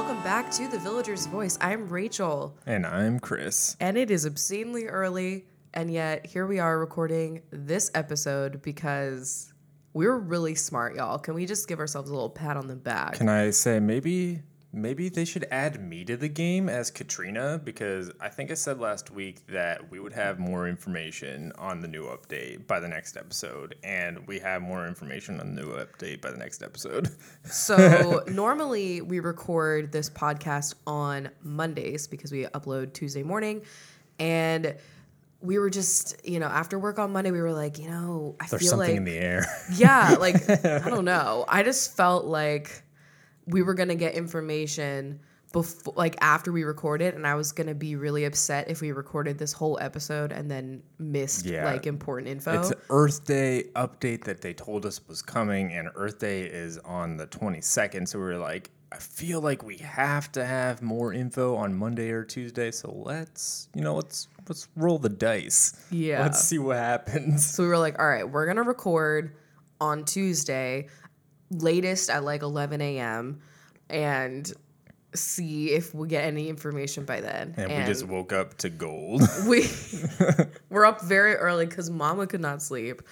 welcome back to The Villager's Voice. I'm Rachel. And I'm Chris. And it is obscenely early, and yet here we are recording this episode because we're really smart, y'all. Can we just give ourselves a little pat on the back? Can I say maybe they should add me to the game as Katrina, because I think I said last week that we would have more information on the new update by the next episode, and we have more information on the new update by the next episode. So normally we record this podcast on Mondays because we upload Tuesday morning, and we were just, after work on Monday, we were like, there's something in the air. Yeah, I don't know. I just felt like we were going to get information before, after we recorded, and I was going to be really upset if we recorded this whole episode and then missed, important info. It's an Earth Day update that they told us was coming, and Earth Day is on the 22nd, so we were like, I feel like we have to have more info on Monday or Tuesday, so let's roll the dice. Yeah. Let's see what happens. So we were like, all right, we're going to record on Tuesday, latest at 11 a.m. and see if we get any information by then. And we just woke up to gold. We're up very early because Mama could not sleep.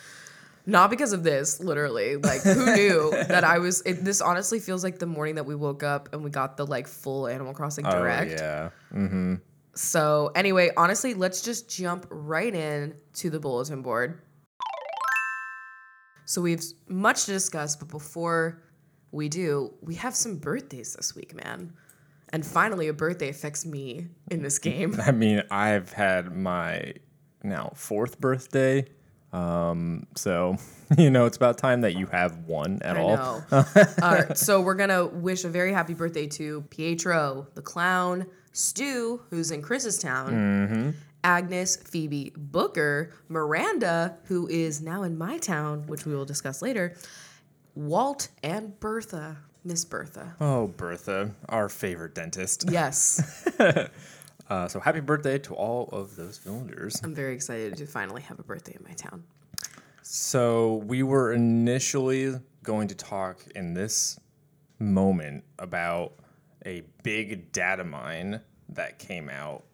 Not because of this, literally. Who knew that I was... This honestly feels like the morning that we woke up and we got the, full Animal Crossing Direct. Oh, yeah. Mm-hmm. So, anyway, honestly, let's just jump right in to the bulletin board. So, we've much to discuss, but before we do, we have some birthdays this week, man. And finally, a birthday affects me in this game. I mean, I've had my now fourth birthday. So, it's about time that you have one at all. I know. So we're going to wish a very happy birthday to Pietro, the clown, Stu, who's in Chris's town, mm-hmm. Agnes, Phoebe, Booker, Miranda, who is now in my town, which we will discuss later, Walt, and Bertha, Miss Bertha. Oh, Bertha, our favorite dentist. Yes. So happy birthday to all of those villagers. I'm very excited to finally have a birthday in my town. So we were initially going to talk in this moment about a big data mine that came out,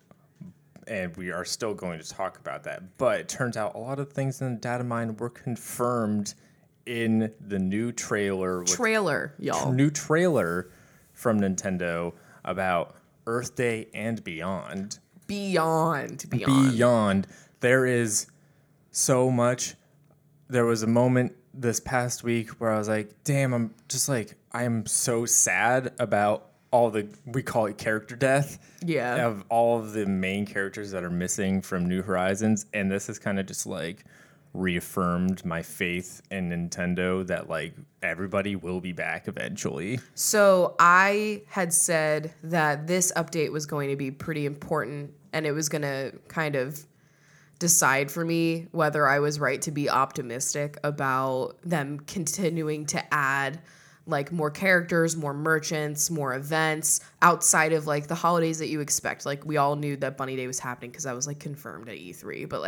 and we are still going to talk about that. But it turns out a lot of things in the data mine were confirmed in the new trailer. Trailer, y'all. New trailer from Nintendo about Earth Day and beyond. Beyond. There is so much. There was a moment this past week where I was like, damn, I'm so sad about all the, we call it character death. Yeah. Of all of the main characters that are missing from New Horizons. And this is kind of just reaffirmed my faith in Nintendo that everybody will be back eventually. So I had said that this update was going to be pretty important, and it was going to kind of decide for me whether I was right to be optimistic about them continuing to add more characters, more merchants, more events outside of the holidays that you expect. We all knew that Bunny Day was happening because that was confirmed at E3, but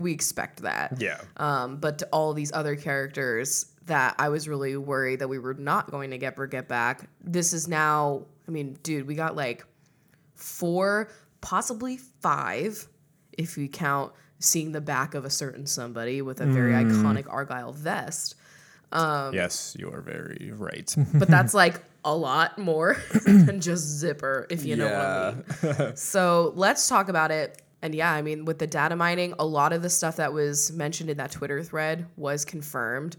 we expect that. Yeah. But to all these other characters that I was really worried that we were not going to get back, this is now, I mean, dude, we got 4, possibly 5, if we count seeing the back of a certain somebody with a very iconic Argyle vest. Yes, you are very right. But that's a lot more than just Zipper, if you know what I mean. So let's talk about it. And yeah, I mean, with the data mining, a lot of the stuff that was mentioned in that Twitter thread was confirmed.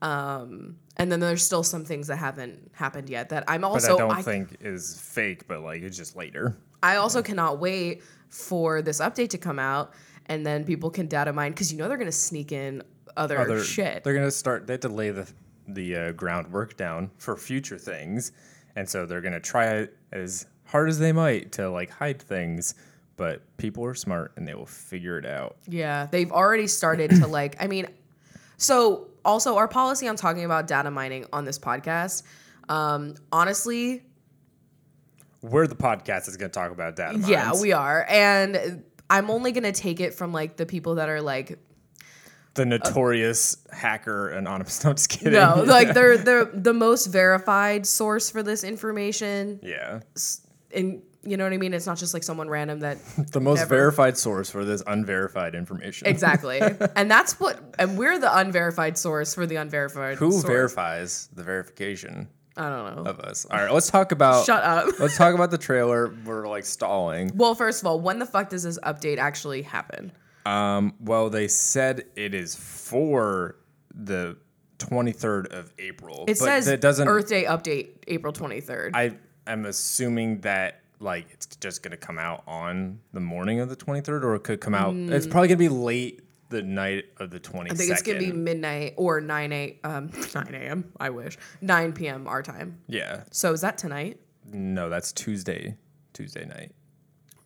And then there's still some things that haven't happened yet that I'm also... But I think is fake, but it's just later. I also cannot wait for this update to come out, and then people can data mine, because they're going to sneak in other shit. They're going to start... They have to lay the groundwork down for future things, and so they're going to try as hard as they might to hide things. But people are smart, and they will figure it out. Yeah, they've already started to so also our policy on talking about data mining on this podcast, honestly. We're the podcast that's going to talk about data mines. Yeah, we are. And I'm only going to take it from the people that are the notorious hacker anonymous. No, I'm just kidding. No, like they're the most verified source for this information. Yeah. And you know what I mean? It's not just like someone random that the most verified source for this unverified information. Exactly. And that's what, and we're the unverified source for the unverified. Who source. Verifies the verification? I don't know. Of us. All right, let's talk about... Shut up. Let's talk about the trailer. We're, like, stalling. Well, first of all, when the fuck does this update actually happen? Well, they said it is for the 23rd of April. It says it doesn't, Earth Day update, April 23rd. I'm assuming that, like, it's just going to come out on the morning of the 23rd, or it could come out... It's probably going to be late the night of the 22nd. I think it's going to be midnight or 9 a.m. I wish. 9 p.m. our time. Yeah. So is that tonight? No, that's Tuesday night.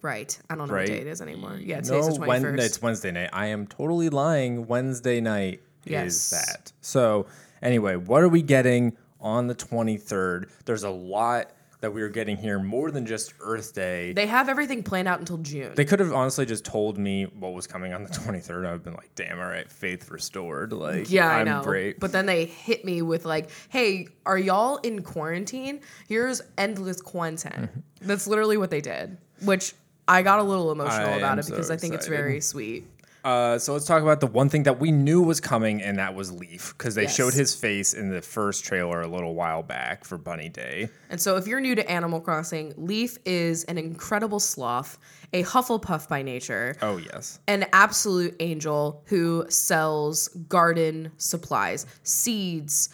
Right. I don't know what day it is anymore. Yeah, today's the 21st. It's Wednesday night. I am totally lying. Wednesday night is that. So anyway, what are we getting on the 23rd? There's a lot that we were getting here, more than just Earth Day. They have everything planned out until June. They could have honestly just told me what was coming on the 23rd. I've been like, damn, all right, faith restored. Like, yeah, I know. Great. But then they hit me with like, hey, are y'all in quarantine? Here's endless content. That's literally what they did, which I got a little emotional about it because I think it's very sweet. So let's talk about the one thing that we knew was coming, and that was Leif, because they showed his face in the first trailer a little while back for Bunny Day. And so if you're new to Animal Crossing, Leif is an incredible sloth, a Hufflepuff by nature. Oh, yes. An absolute angel who sells garden supplies, seeds,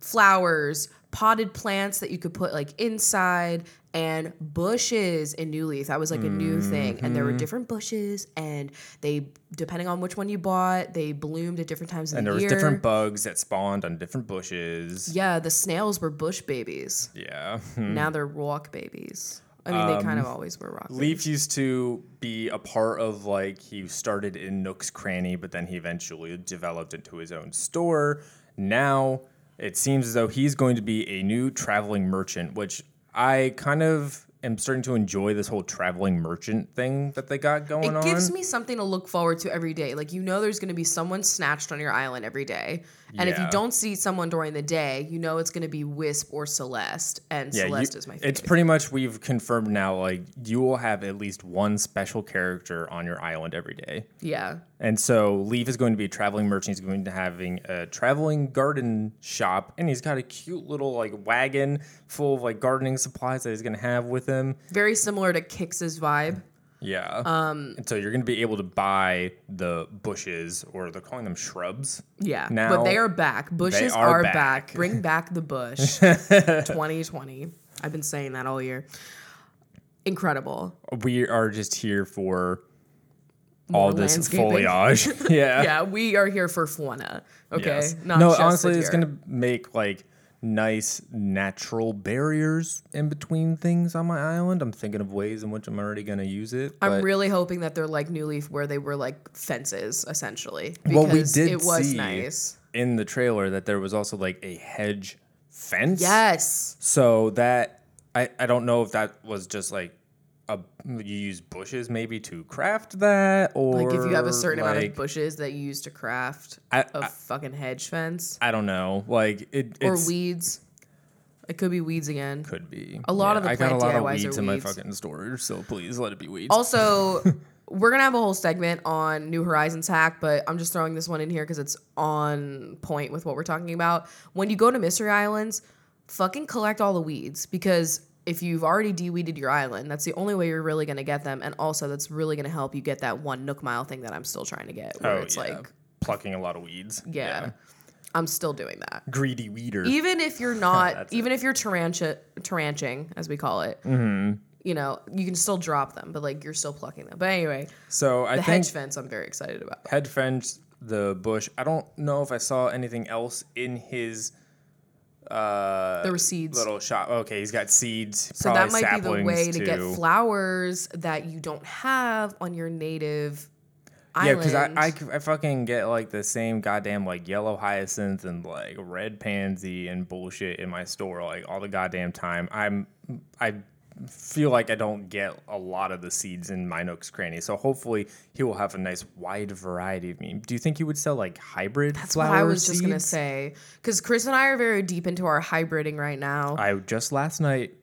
flowers, potted plants that you could put like inside, and bushes in New Leaf. That was like a new thing. And there were different bushes, and they, depending on which one you bought, they bloomed at different times of the year. And there was different bugs that spawned on different bushes. Yeah, the snails were bush babies. Yeah. Now they're rock babies. I mean, they kind of always were rock babies. Leif used to be a part of, like, he started in Nook's Cranny, but then he eventually developed into his own store. Now it seems as though he's going to be a new traveling merchant, which... I kind of am starting to enjoy this whole traveling merchant thing that they got going on. It gives me something to look forward to every day. Like, you know there's going to be someone snatched on your island every day. And if you don't see someone during the day, you know it's going to be Wisp or Celeste. And Celeste is my favorite. It's pretty much, we've confirmed now, like, you will have at least one special character on your island every day. Yeah. And so Leif is going to be a traveling merchant. He's going to having a traveling garden shop, and he's got a cute little like wagon full of like gardening supplies that he's going to have with him. Very similar to Kix's vibe. Yeah. And so you're going to be able to buy the bushes, or they're calling them shrubs. Yeah. Now, but they are back. Bushes are back. Bring back the bush. 2020. I've been saying that all year. Incredible. We are just here for all this foliage. Yeah. Yeah, we are here for fauna. Okay. Yes. Honestly, it's going to make like nice natural barriers in between things on my island. I'm thinking of ways in which I'm already going to use it. I'm really hoping that they're like New Leaf, where they were like fences, essentially. Well, we did see nice in the trailer that there was also like a hedge fence. Yes. So that, I don't know if that was just like, you use bushes maybe to craft that, or like if you have a certain amount of bushes that you use to craft a fucking hedge fence. I don't know, like it's weeds. It could be weeds again. Could be a lot of the plant DIYs. I got a lot of weeds in my fucking storage, so please let it be weeds. Also, we're gonna have a whole segment on New Horizons hack, but I'm just throwing this one in here because it's on point with what we're talking about. When you go to Mystery Islands, fucking collect all the weeds, because if you've already de-weeded your island, that's the only way you're really going to get them. And also, that's really going to help you get that one Nook Mile thing that I'm still trying to get. Where it's like plucking a lot of weeds. Yeah. I'm still doing that. Greedy weeder. Even if you're not, if you're taranching, as we call it, you know, you can still drop them, but like you're still plucking them. But anyway, so I think the hedge fence, I'm very excited about. Hedge fence, the bush. I don't know if I saw anything else in his... there were seeds. Little shop. Okay, he's got seeds. So that might be the way to get flowers that you don't have on your native island. Yeah, because I fucking get like the same goddamn like yellow hyacinth and like red pansy and bullshit in my store like all the goddamn time. I feel like I don't get a lot of the seeds in my Nook's Cranny. So hopefully he will have a nice wide variety of me. Do you think he would sell like hybrid flowers? That's flower what I was seeds? Just going to say. Because Chris and I are very deep into our hybriding right now. I just last night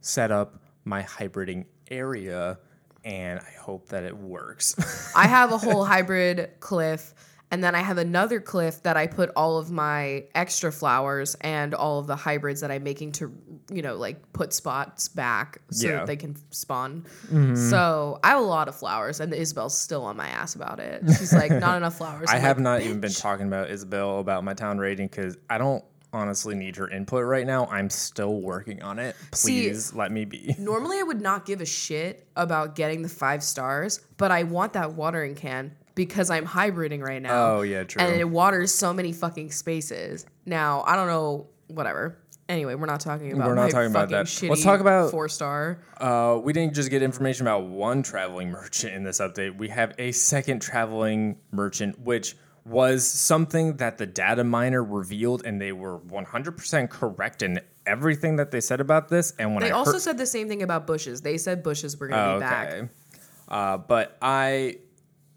set up my hybriding area and I hope that it works. I have a whole hybrid cliff. And then I have another cliff that I put all of my extra flowers and all of the hybrids that I'm making to, you know, like put spots back so that they can spawn. Mm-hmm. So I have a lot of flowers and Isabel's still on my ass about it. She's like, not enough flowers. I have not even been talking about Isabel about my town rating because I don't honestly need her input right now. I'm still working on it. Please let me be. Normally I would not give a shit about getting the 5 stars, but I want that watering can. Because I'm hybriding right now. Oh, yeah, true. And it waters so many fucking spaces. Now, I don't know, whatever. Anyway, we're not talking about that. We're not talking about that. Let's talk about 4-star. We didn't just get information about one traveling merchant in this update. We have a second traveling merchant, which was something that the data miner revealed, and they were 100% correct in everything that they said about this. And when they also said the same thing about bushes. They said bushes were going to be back. Okay. But I...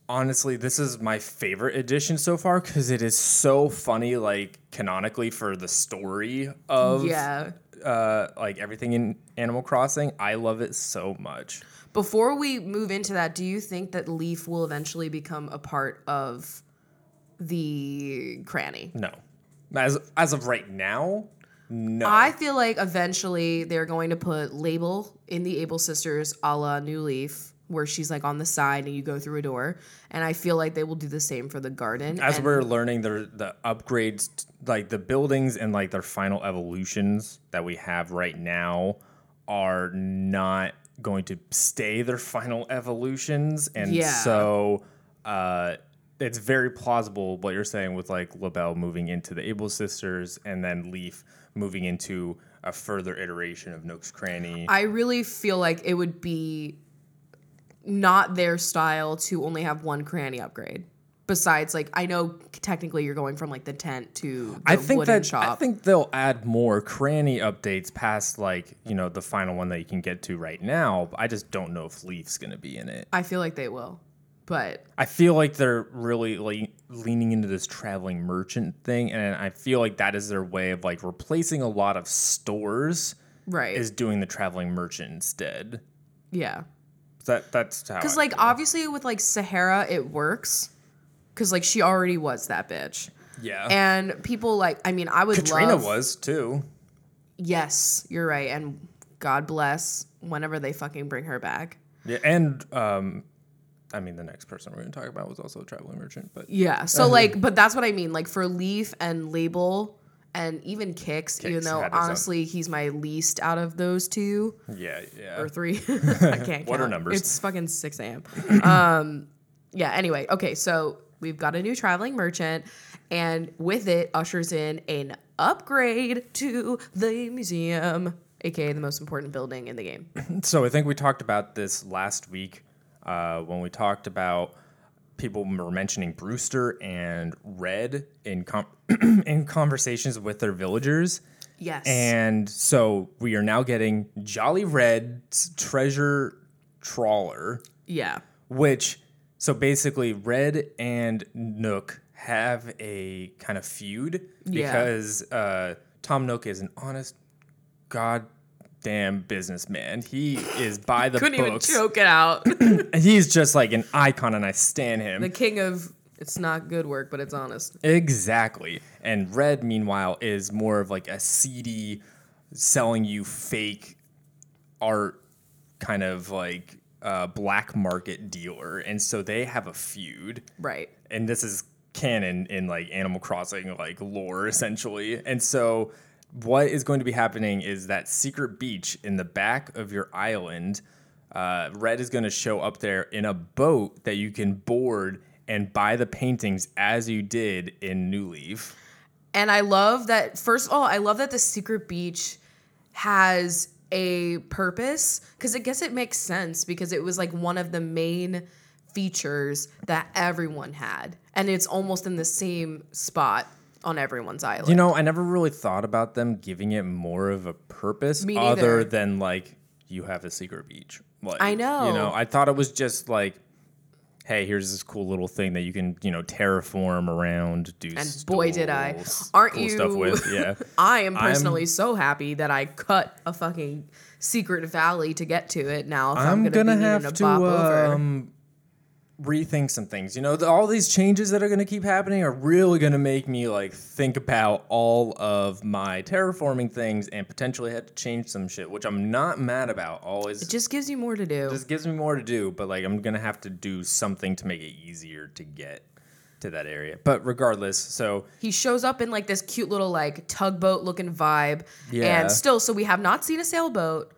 Honestly, this is my favorite edition so far because it is so funny, like, canonically for the story of, like, everything in Animal Crossing. I love it so much. Before we move into that, do you think that Leif will eventually become a part of the cranny? No. As of right now, no. I feel like eventually they're going to put Label in the Able Sisters a la New Leif. Where she's like on the side and you go through a door. And I feel like they will do the same for the garden. As we're learning the upgrades, like the buildings and like their final evolutions that we have right now are not going to stay their final evolutions. And so it's very plausible what you're saying with like LaBelle moving into the Able Sisters and then Leif moving into a further iteration of Nook's Cranny. I really feel like it would be... not their style to only have one cranny upgrade. Besides, like, I know technically you're going from, like, the tent to the wooden shop. I think they'll add more cranny updates past, like, you know, the final one that you can get to right now. I just don't know if Leaf's going to be in it. I feel like they will, but... I feel like they're really, like, leaning into this traveling merchant thing, and I feel like that is their way of, like, replacing a lot of stores. Right. Is doing the traveling merchant instead. Yeah. That's how. Because like obviously with like Sahara it works, because like she already was that bitch. Yeah. And people like I would. Katrina was too. Yes, you're right, and God bless whenever they fucking bring her back. Yeah, and the next person we're gonna talk about was also a traveling merchant, but yeah. So like, but that's what I mean. Like for Leif and Label. And even Kix, even though, honestly, he's my least out of those two. Yeah. Or three. I can't What count. Are numbers? It's fucking 6 a.m. Anyway. Okay, so we've got a new traveling merchant. And with it ushers in an upgrade to the museum, a.k.a. the most important building in the game. So I think we talked about this last week when we talked about... people were mentioning Brewster and Red in conversations with their villagers. Yes. And so we are now getting Jolly Red's treasure trawler. Yeah. Which, so basically Red and Nook have a kind of feud because Tom Nook is an honest goddamn businessman. He is by the couldn't books. Even choke it out. And he's just like an icon, and I stan him. The king of it's not good work, but it's honest. Exactly. And Red, meanwhile, is more of like a seedy, selling you fake art kind of like black market dealer. And so they have a feud. Right. And this is canon in like Animal Crossing like lore essentially. And so what is going to be happening is that secret beach in the back of your island, Red is going to show up there in a boat that you can board and buy the paintings as you did in New Leaf. And I love that, first of all, I love that the secret beach has a purpose because I guess it makes sense because it was like one of the main features that everyone had. And it's almost in the same spot. On everyone's island. You know, I never really thought about them giving it more of a purpose other than like you have a secret beach. Like, I know. You know, I thought it was just like, hey, here's this cool little thing that you can, you know, terraform around, do and boy did I. Aren't cool you stuff with. Yeah. I am personally so happy that I cut a fucking secret valley to get to it now. If I'm going to have to rethink some things. You know, all these changes that are going to keep happening are really going to make me like think about all of my terraforming things and potentially have to change some shit, which I'm not mad about. Always, it just gives you more to do. It just gives me more to do, but like I'm going to have to do something to make it easier to get to that area. But regardless, so he shows up in like this cute little like tugboat looking vibe, yeah. And still, so we have not seen a sailboat.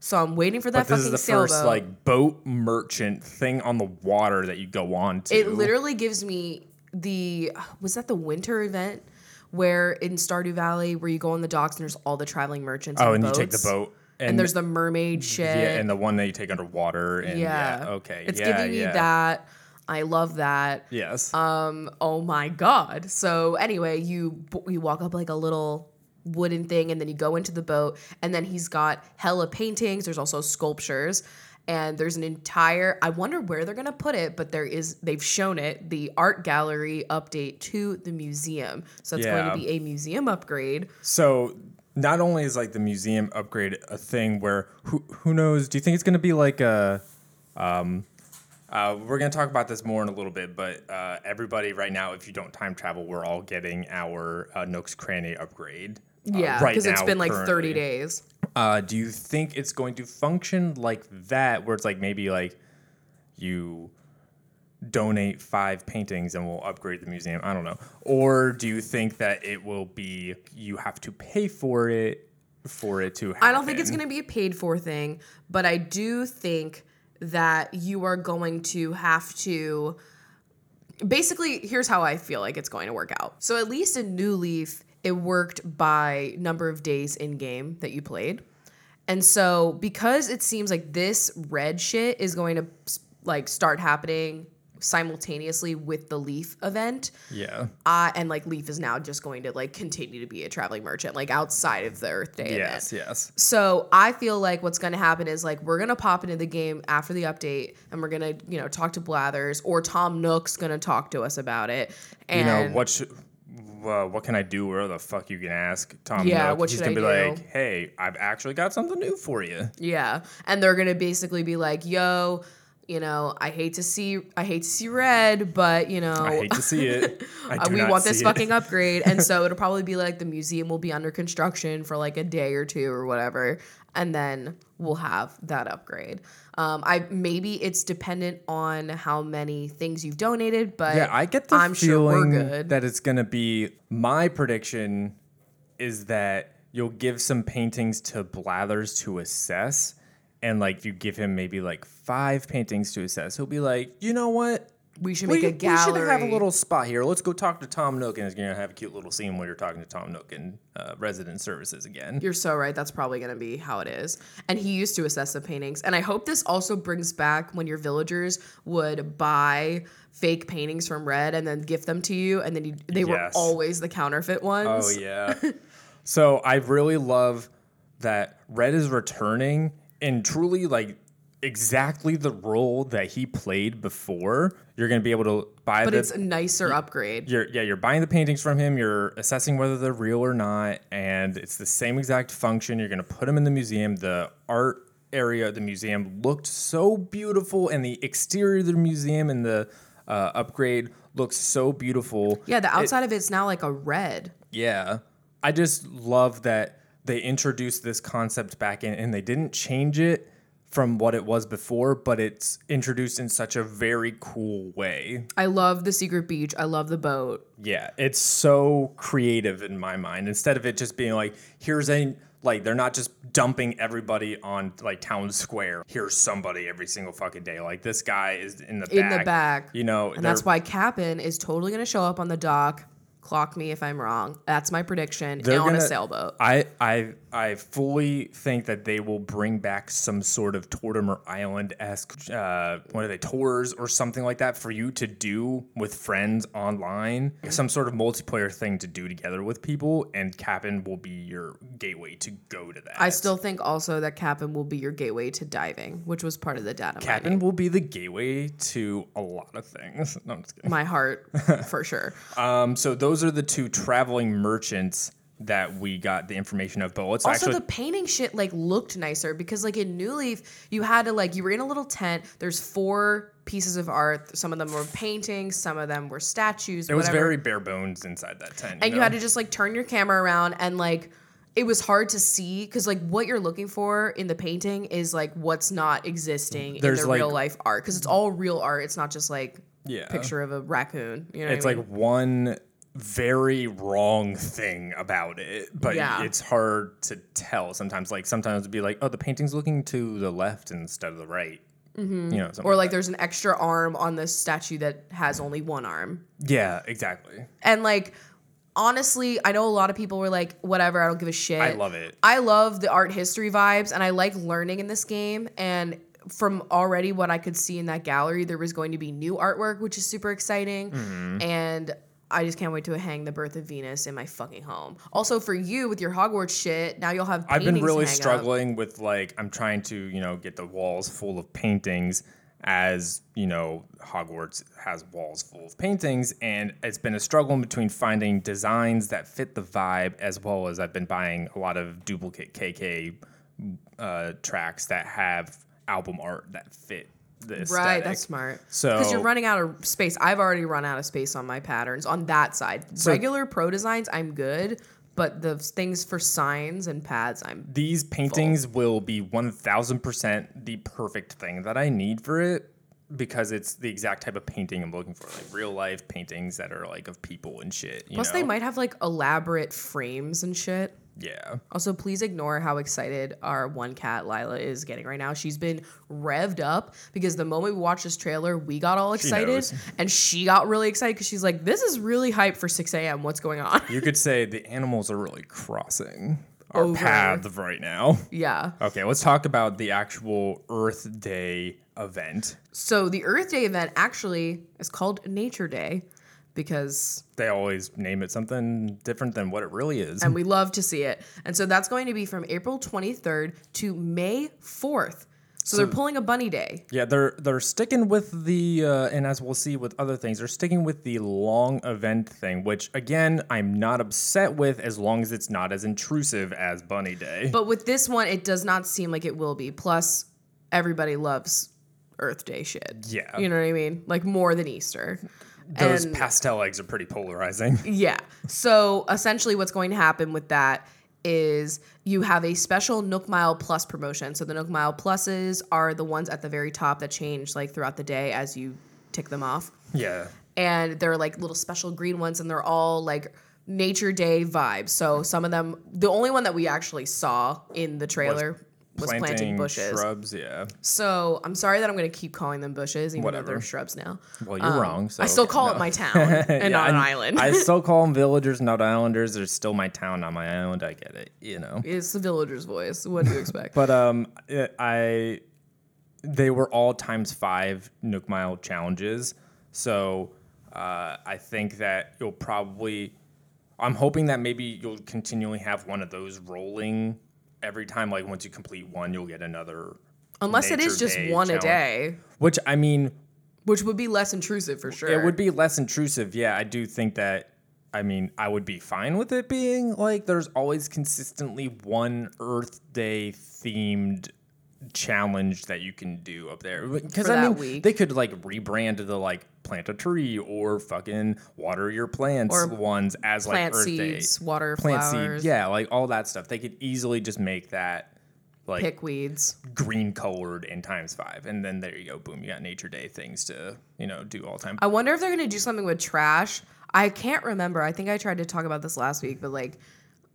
So I'm waiting for that fucking sailboat. This is the first like boat merchant thing on the water that you go on to. It literally gives me the was that the winter event where in Stardew Valley where you go on the docks and there's all the traveling merchants. Oh, and you take the boat. And there's the mermaid shit. Yeah, and the one that you take underwater. And yeah. Okay. It's giving me that. I love that. Yes. Oh my god. So anyway, you walk up like a little wooden thing, and then you go into the boat, and then he's got hella paintings. There's also sculptures, and there's an entire, I wonder where they're gonna put it, but they've shown it, the art gallery update to the museum. So it's going to be a museum upgrade. So not only is like the museum upgrade a thing where who knows, do you think it's gonna be like a we're going to talk about this more in a little bit, but everybody right now, if you don't time travel, we're all getting our Nook's Cranny upgrade. Yeah, because it's been currently like 30 days. Do you think it's going to function like that, where it's like maybe like you donate 5 paintings and we'll upgrade the museum? I don't know. Or do you think that it will be you have to pay for it to happen? I don't think it's going to be a paid-for thing, but I do think that you are going to have to, basically, here's how I feel like it's going to work out. So at least in New Leaf, it worked by number of days in game that you played. And so because it seems like this red shit is going to like start happening simultaneously with the Leaf event. Yeah. And like Leaf is now just going to like continue to be a traveling merchant, like outside of the Earth Day event. Yes. So I feel like what's going to happen is like, we're going to pop into the game after the update and we're going to, you know, talk to Blathers, or Tom Nook's going to talk to us about it. And you know, what can I do? Where the fuck you can ask Tom Nook? Yeah, what should I do? He's going to be like, hey, I've actually got something new for you. Yeah. And they're going to basically be like, yo, you know, I hate to see Red, but you know, I hate to see it. We want this fucking upgrade, and so it'll probably be like the museum will be under construction for like a day or two or whatever, and then we'll have that upgrade. I maybe it's dependent on how many things you've donated, but yeah, I get the feeling we're good. That it's gonna be. My prediction is that you'll give some paintings to Blathers to assess. And, like, you give him maybe, like, 5 paintings to assess. He'll be like, you know what? We should make a gallery. We should have a little spot here. Let's go talk to Tom Nook. And it's going to have a cute little scene where you're talking to Tom Nook and resident services again. You're so right. That's probably going to be how it is. And he used to assess the paintings. And I hope this also brings back when your villagers would buy fake paintings from Red and then gift them to you. And then they were always the counterfeit ones. Oh, yeah. So I really love that Red is returning and truly, like, exactly the role that he played before. You're going to be able to buy But it's a nicer upgrade. You're buying the paintings from him. You're assessing whether they're real or not. And it's the same exact function. You're going to put them in the museum. The art area of the museum looked so beautiful. And the exterior of the museum and the upgrade looks so beautiful. Yeah, the outside of it's now, like, a red. Yeah. I just love that they introduced this concept back in, and they didn't change it from what it was before, but it's introduced in such a very cool way. I love the secret beach. I love the boat. Yeah, it's so creative in my mind. Instead of it just being like, here's a, like, they're not just dumping everybody on, like, town square. Here's somebody every single fucking day. Like, this guy is in the back. You know, and that's why Cap'n is totally going to show up on the dock Clock me if I'm wrong. That's my prediction. They're on a sailboat. I fully think that they will bring back some sort of Tortimer Island-esque, what are they, tours or something like that for you to do with friends online. Mm-hmm. Some sort of multiplayer thing to do together with people, and Cap'n will be your gateway to go to that. I still think also that Cap'n will be your gateway to diving, which was part of the data mining. Cap'n will be the gateway to a lot of things. No, I'm just kidding. My heart, for sure. So those are the two traveling merchants that we got the information of, but let's also the painting shit like looked nicer because like in New Leaf you had to like you were in a little tent. There's 4 pieces of art. Some of them were paintings. Some of them were statues. It whatever. Was very bare bones inside that tent, and you had to just like turn your camera around and like it was hard to see because like what you're looking for in the painting is like what's not existing in the real life art because it's all real art. It's not just like picture of a raccoon. You know, it's what I mean? Like one very wrong thing about it, but it's hard to tell sometimes. Like sometimes it'd be like, oh, the painting's looking to the left instead of the right. Mm-hmm. You know, or like there's an extra arm on the statue that has only one arm. Yeah, exactly. And like, honestly, I know a lot of people were like, whatever, I don't give a shit. I love it. I love the art history vibes, and I like learning in this game. And from already what I could see in that gallery, there was going to be new artwork, which is super exciting. Mm-hmm. And I just can't wait to hang the Birth of Venus in my fucking home. Also, for you with your Hogwarts shit, now you'll have paintings. I've been really struggling with like I'm trying to, you know, get the walls full of paintings, as you know, Hogwarts has walls full of paintings, and it's been a struggle in between finding designs that fit the vibe, as well as I've been buying a lot of duplicate KK tracks that have album art that fit. Right, that's smart. Because you're running out of space. I've already run out of space on my patterns on that side. So regular pro designs, I'm good, but the things for signs and pads, I'm these paintings full. Will be 1,000% the perfect thing that I need for it because it's the exact type of painting I'm looking for, like real life paintings that are like of people and shit. You Plus, know? They might have like elaborate frames and shit. Yeah. Also, please ignore how excited our one cat, Lila, is getting right now. She's been revved up because the moment we watched this trailer, we got all excited. And she got really excited because she's like, this is really hype for 6 a.m. What's going on? You could say the animals are really crossing our path right now. Yeah. Okay, let's talk about the actual Earth Day event. So the Earth Day event actually is called Nature Day. Because they always name it something different than what it really is. And we love to see it. And so that's going to be from April 23rd to May 4th. So they're pulling a bunny day. Yeah, they're sticking with the, and as we'll see with other things, they're sticking with the long event thing, which, again, I'm not upset with as long as it's not as intrusive as bunny day. But with this one, it does not seem like it will be. Plus, everybody loves Earth Day shit. Yeah. You know what I mean? Like more than Easter. Those pastel eggs are pretty polarizing. Yeah. So essentially what's going to happen with that is you have a special Nook Mile Plus promotion. So the Nook Mile Pluses are the ones at the very top that change like throughout the day as you tick them off. Yeah. And they're like little special green ones, and they're all like Nature Day vibes. So some of them, the only one that we actually saw in the trailer was planting bushes. Shrubs, yeah. So I'm sorry that I'm going to keep calling them bushes, even though they're shrubs now. Well, you're wrong. So I still call it my town and not an island. I still call them villagers, not islanders. They're still my town, not my island. I get it, you know. It's the villager's voice. What do you expect? But they were all ×5 Nook Mile challenges. So I think that you'll probably, I'm hoping that maybe you'll continually have one of those rolling. Every time, like, once you complete one, you'll get another. Unless it is just one challenge. A day. Which, I mean. Which would be less intrusive, for sure. It would be less intrusive, yeah. I do think that, I mean, I would be fine with it being, like, there's always consistently one Earth Day-themed challenge that you can do up there. Because, I mean, week. They could, like, rebrand the, like, plant a tree or fucking water your plants or ones as like Earth seeds, Day. Water plant flowers. Seed, yeah, like all that stuff. They could easily just make that like pick weeds green colored and ×5. And then there you go. Boom. You got Nature Day things to, you know, do all the time. I wonder if they're going to do something with trash. I can't remember. I think I tried to talk about this last week, but like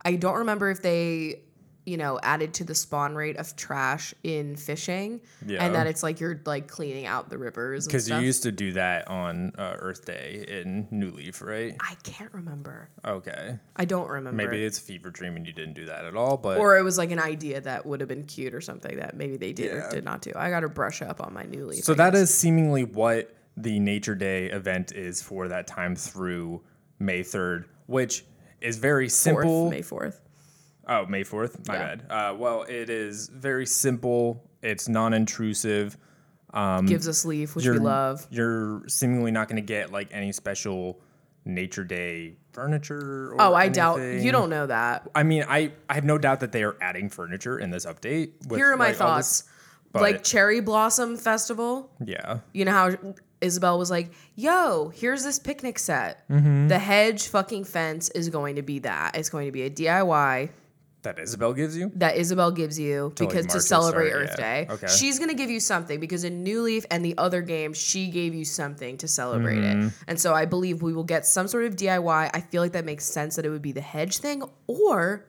I don't remember if they you know, added to the spawn rate of trash in fishing. Yeah. And that it's like you're like cleaning out the rivers. Because you used to do that on Earth Day in New Leaf, right? I can't remember. Okay. I don't remember. Maybe it's a fever dream and you didn't do that at all. But or it was like an idea that would have been cute or something that maybe they did or did not do. I got to brush up on my New Leaf. So that is seemingly what the Nature Day event is for that time through May 3rd, which is very simple. May 4th. Oh, May 4th? My bad. Well, it is very simple. It's non-intrusive. Gives us leaf, which we love. You're seemingly not going to get like any special Nature Day furniture or anything. I doubt. You don't know that. I mean, I have no doubt that they are adding furniture in this update. Here are my thoughts. Like Cherry Blossom Festival. Yeah. You know how Isabel was like, yo, here's this picnic set. Mm-hmm. The hedge fucking fence is going to be that. It's going to be a DIY. That Isabel gives you? That Isabel gives you because to celebrate Earth Day. Okay. She's going to give you something because in New Leaf and the other game, she gave you something to celebrate it. And so I believe we will get some sort of DIY. I feel like that makes sense that it would be the hedge thing, or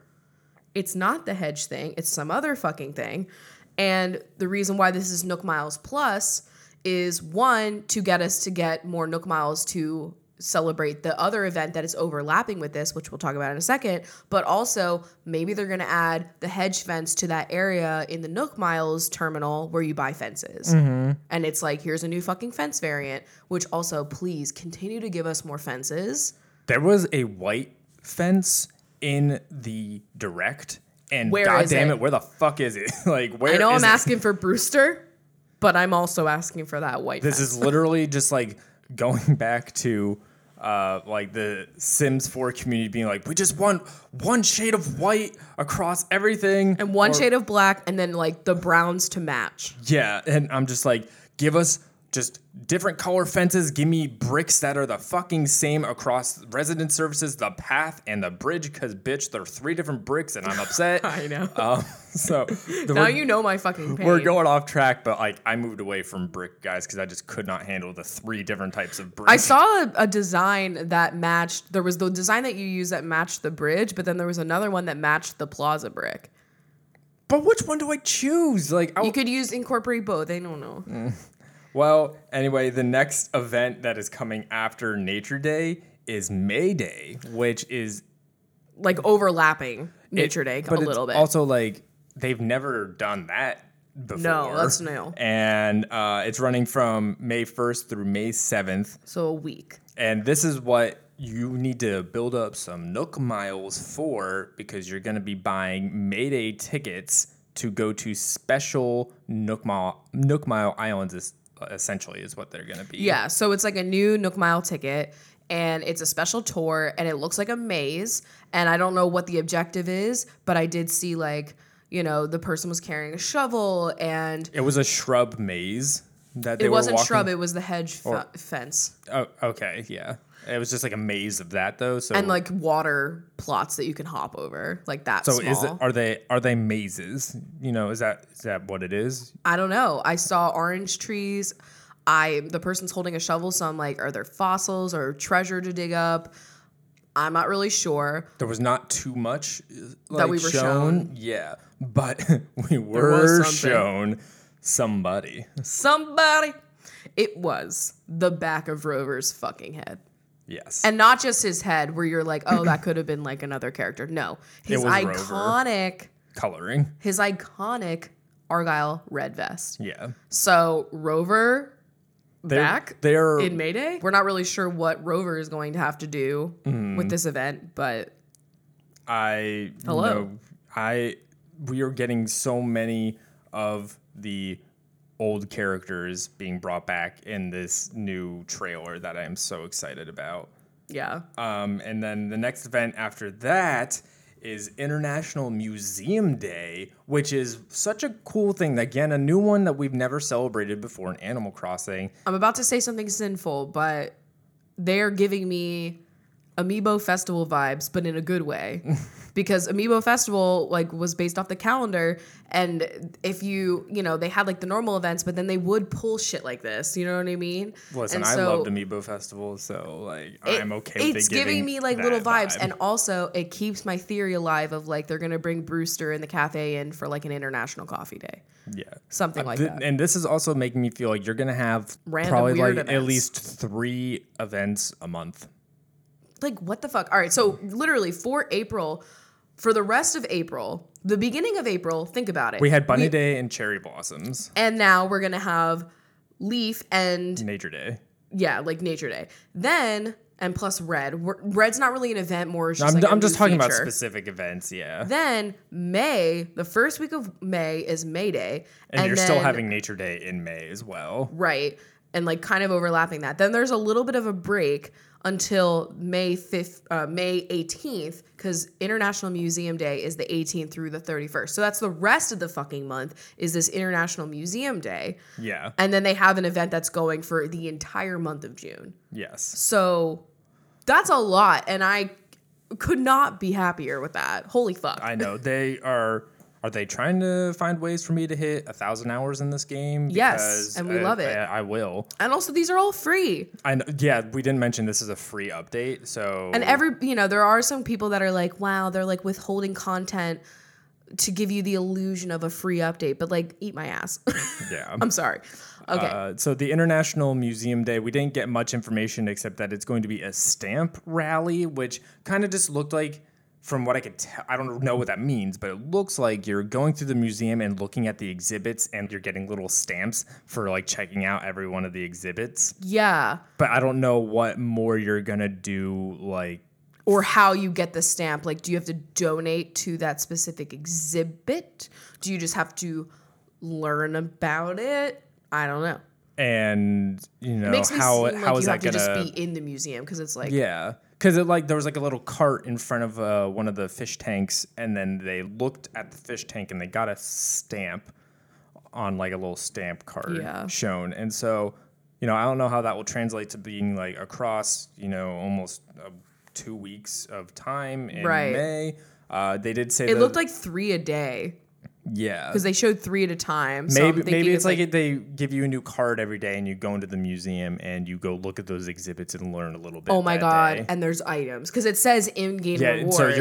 it's not the hedge thing. It's some other fucking thing. And the reason why this is Nook Miles Plus is, one, to get us to get more Nook Miles to celebrate the other event that is overlapping with this, which we'll talk about in a second, but also maybe they're going to add the hedge fence to that area in the Nook Miles terminal where you buy fences. Mm-hmm. And it's like, here's a new fucking fence variant, which also please continue to give us more fences. There was a white fence in the direct, and goddammit, where the fuck is it? I know I'm asking for Brewster, but I'm also asking for that white fence. This is literally just like going back to the Sims 4 community being like, we just want one shade of white across everything. And one shade of black, and then like the browns to match. Yeah, and I'm just like, give us just different color fences. Give me bricks that are the fucking same across resident services, the path, and the bridge, because, bitch, they're three different bricks, and I'm upset. I know. So now you know my fucking pain. We're going off track, but like I moved away from brick, guys, because I just could not handle the three different types of brick. I saw a design that matched. There was the design that you used that matched the bridge, but then there was another one that matched the plaza brick. But which one do I choose? You could incorporate both. I don't know. Mm. Well, anyway, the next event that is coming after Nature Day is May Day, which is like overlapping Nature Day a little bit. Also, like they've never done that before. No, that's new. And it's running from May 1st through May 7th. So a week. And this is what you need to build up some Nook Miles for, because you're going to be buying May Day tickets to go to special Nook Mile Islands. Essentially is what they're going to be. Yeah, so it's like a new Nook Mile ticket, and it's a special tour, and it looks like a maze, and I don't know what the objective is, but I did see the person was carrying a shovel, and it was a shrub maze that they were walking. It wasn't shrub, it was the hedge fence. Oh, okay, yeah. It was just like a maze of that though. So and like water plots that you can hop over, like that. So small. Are they mazes? You know, is that what it is? I don't know. I saw orange trees. The person's holding a shovel, so I'm like, are there fossils or treasure to dig up? I'm not really sure. There was not too much that we were shown. Yeah, but we were shown somebody. Somebody. It was the back of Rover's fucking head. Yes. And not just his head where you're like, oh, that could have been like another character. No. His iconic Rover. Coloring. His iconic Argyle red vest. Yeah. So Rover they're in May Day. We're not really sure what Rover is going to have to do with this event, but we are getting so many of the old characters being brought back in this new trailer that I am so excited about. Yeah. And then the next event after that is International Museum Day, which is such a cool thing. Again, a new one that we've never celebrated before in Animal Crossing. I'm about to say something sinful, but they're giving me Amiibo Festival vibes, but in a good way, because Amiibo Festival like was based off the calendar, and if you know, they had like the normal events, but then they would pull shit like this. You know what I mean? Listen, and I loved Amiibo Festival, so like I'm okay with it. It's giving me like little vibes, and also it keeps my theory alive of like they're gonna bring Brewster and the cafe in for like an international coffee day. Yeah, something like that. And this is also making me feel like you're gonna have random probably like events. At least 3 events a month. Like, what the fuck? All right, so literally for the rest of April, the beginning of April, think about it. We had Bunny Day and Cherry Blossoms. And now we're going to have Leaf and... Nature Day. Yeah, like Nature Day. Then, and plus Red. Red's not really an event, more just like I'm just talking about specific events, yeah. Then May, the first week of May is May Day. And you're still having Nature Day in May as well. Right, and like kind of overlapping that. Then there's a little bit of a break until May 18th, because International Museum Day is the 18th through the 31st. So that's the rest of the fucking month is this International Museum Day. Yeah. And then they have an event that's going for the entire month of June. Yes. So that's a lot, and I could not be happier with that. Holy fuck. I know. They are they trying to find ways for me to hit 1,000 hours in this game? Yes, and we love it. I will. And also, these are all free. I know, yeah, we didn't mention this is a free update, so... And there are some people that are like, wow, they're like withholding content to give you the illusion of a free update, but like, eat my ass. Yeah. I'm sorry. Okay. So the International Museum Day, we didn't get much information except that it's going to be a stamp rally, which kind of just looked like... From what I could tell, I don't know what that means, but it looks like you're going through the museum and looking at the exhibits, and you're getting little stamps for like checking out every one of the exhibits. Yeah. But I don't know what more you're going to do, like. Or how you get the stamp. Like, do you have to donate to that specific exhibit? Do you just have to learn about it? I don't know. And, you know, how is that going to. You have to just be in the museum, because it's like. Yeah. Because there was like a little cart in front of one of the fish tanks, and then they looked at the fish tank and they got a stamp on like a little stamp card shown. And so, you know, I don't know how that will translate to being like across, you know, almost 2 weeks of time in May. They did say it looked like 3 a day. Yeah. Because they showed 3 at a time. So maybe it's like they give you a new card every day and you go into the museum and you go look at those exhibits and learn a little bit. Oh my God. Day. And there's items. Because it says in-game rewards. Yeah, so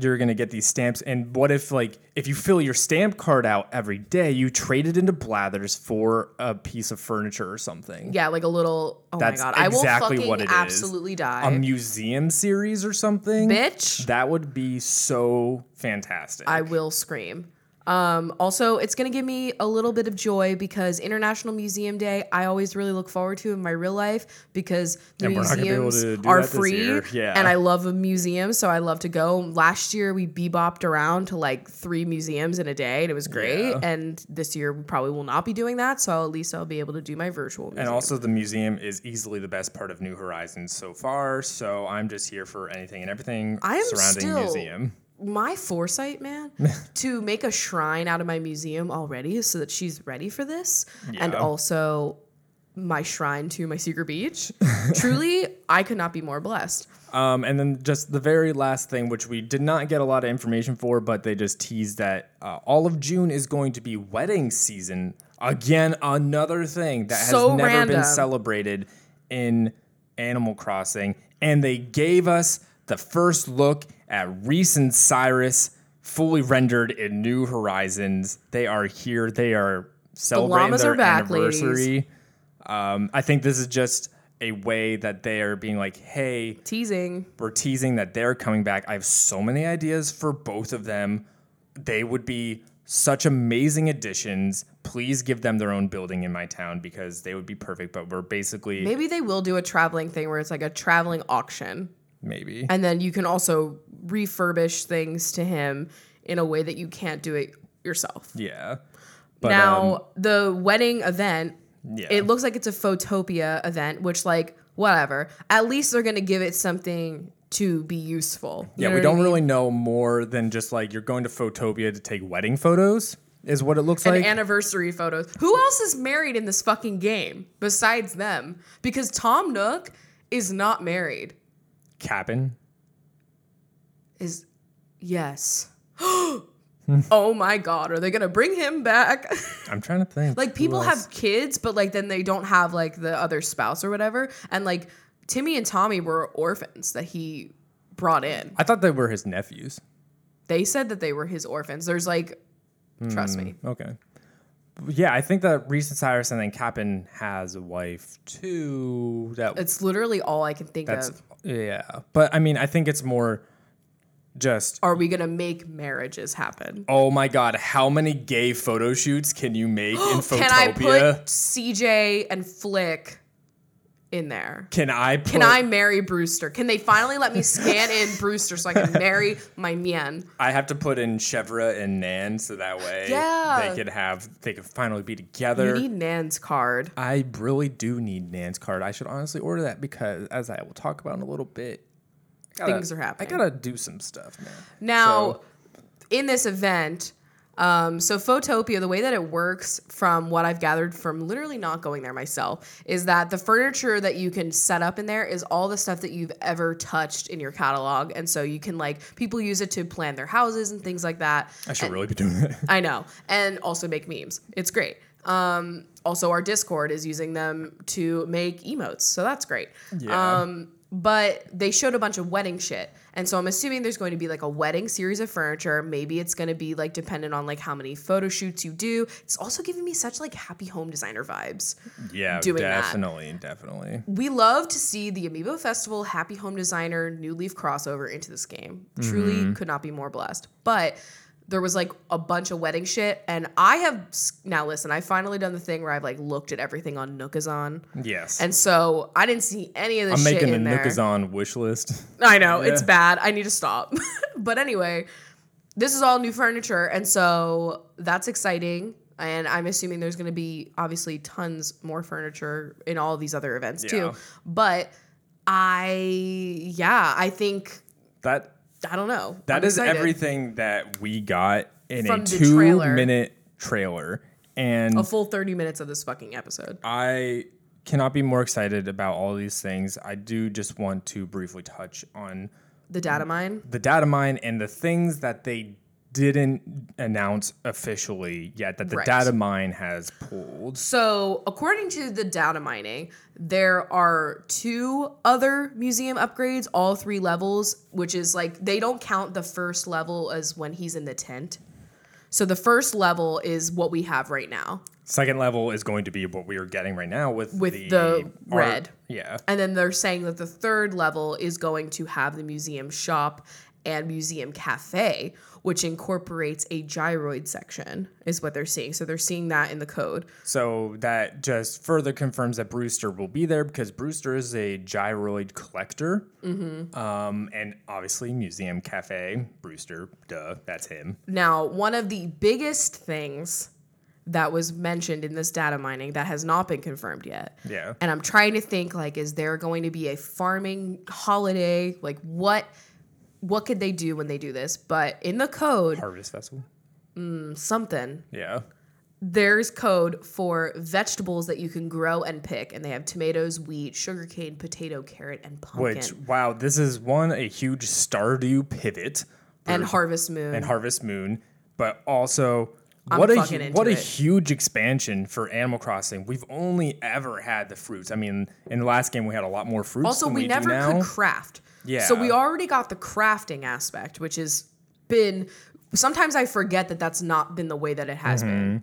you're gonna get these stamps. And what if if you fill your stamp card out every day, you trade it into Blathers for a piece of furniture or something. Yeah, like a little... Oh my God. I will fucking absolutely die. A museum series or something? Bitch. That would be so fantastic. I will scream. Also, it's going to give me a little bit of joy because International Museum Day, I always really look forward to in my real life because the museums are free and I love a museum. So I love to go. Last year we bebopped around to like 3 museums in a day and it was great. Yeah. And this year we probably will not be doing that. So at least I'll be able to do my virtual museum. And also the museum is easily the best part of New Horizons so far. So I'm just here for anything and everything surrounding the museum. My foresight, man, to make a shrine out of my museum already so that she's ready for this. Yeah. And also my shrine to my secret beach. Truly, I could not be more blessed. And then just the very last thing, which we did not get a lot of information for, but they just teased that all of June is going to be wedding season. Again, another thing that has never been celebrated in Animal Crossing. And they gave us the first look at Reese and Cyrus, fully rendered in New Horizons. They are here. They are celebrating their anniversary. I think this is just a way that they are being like, hey. Teasing. We're teasing that they're coming back. I have so many ideas for both of them. They would be such amazing additions. Please give them their own building in my town because they would be perfect. But we're basically. Maybe they will do a traveling thing where it's like a traveling auction. Maybe. And then you can also refurbish things to him in a way that you can't do it yourself. Yeah. But, now, the wedding event, it looks like it's a Photopia event, which, like, whatever. At least they're going to give it something to be useful. Yeah, we don't really know more than just, like, you're going to Photopia to take wedding photos is what it looks like. And anniversary photos. Who else is married in this fucking game besides them? Because Tom Nook is not married. Cap'n? Yes. Oh my God, are they gonna bring him back? I'm trying to think. Like, people have kids, but like then they don't have like the other spouse or whatever. And like Timmy and Tommy were orphans that he brought in. I thought they were his nephews. They said that they were his orphans. There's like, trust me. Okay. Yeah, I think that Reese and Cyrus and then Cap'n has a wife too. It's literally all I can think of. Yeah. But I mean, I think it's more just, are we going to make marriages happen? Oh my God. How many gay photo shoots can you make in Photopia? Can I put CJ and Flick in there? Can I marry Brewster? Can they finally let me scan in Brewster so I can marry my man? I have to put in Chevra and Nan so that way they could finally be together. You need Nan's card. I really do need Nan's card. I should honestly order that because, as I will talk about in a little bit, things are happening. I gotta do some stuff, man. Now, in this event, Photopia, the way that it works, from what I've gathered from literally not going there myself, is that the furniture that you can set up in there is all the stuff that you've ever touched in your catalog. And so you can, like, people use it to plan their houses and things like that. I should really be doing that. I know. And also make memes. It's great. Also, our Discord is using them to make emotes. So that's great. Yeah. But they showed a bunch of wedding shit. And so I'm assuming there's going to be like a wedding series of furniture. Maybe it's going to be like dependent on like how many photo shoots you do. It's also giving me such like happy home designer vibes. Yeah, definitely. We love to see the Amiibo Festival happy home designer New Leaf crossover into this game. Mm-hmm. Truly could not be more blessed. But there was like a bunch of wedding shit. And I have now, listen, I've finally done the thing where I've like looked at everything on Nookazon. Yes. And so I didn't see any of this shit in there. I'm making the Nookazon wish list. I know. Yeah. It's bad. I need to stop. But anyway, this is all new furniture. And so that's exciting. And I'm assuming there's going to be obviously tons more furniture in all these other events too. But I think that, I don't know. That is everything that we got in a 2-minute trailer. And a full 30 minutes of this fucking episode. I cannot be more excited about all these things. I do just want to briefly touch on the data mine. The data mine and the things that they didn't announce officially yet that the data mine has pulled. So according to the data mining, there are 2 other museum upgrades, all 3 levels, which is like they don't count the first level as when he's in the tent. So the first level is what we have right now. Second level is going to be what we are getting right now with the red. Yeah. And then they're saying that the third level is going to have the museum shop and museum cafe, which incorporates a gyroid section, is what they're seeing. So they're seeing that in the code. So that just further confirms that Brewster will be there because Brewster is a gyroid collector. Mm-hmm. And obviously museum cafe, Brewster, duh, that's him. Now, one of the biggest things that was mentioned in this data mining that has not been confirmed yet. Yeah. And I'm trying to think, like, is there going to be a farming holiday? Like, what could they do when they do this? But in the code... Harvest Festival? Something. Yeah. There's code for vegetables that you can grow and pick. And they have tomatoes, wheat, sugarcane, potato, carrot, and pumpkin. Which, wow, this is a huge Stardew pivot. And Harvest Moon. But also... What a huge expansion for Animal Crossing. We've only ever had the fruits. I mean, in the last game, we had a lot more fruits than we do now. Also, we never could craft. Yeah. So we already got the crafting aspect, which has been... Sometimes I forget that that's not been the way that it has been.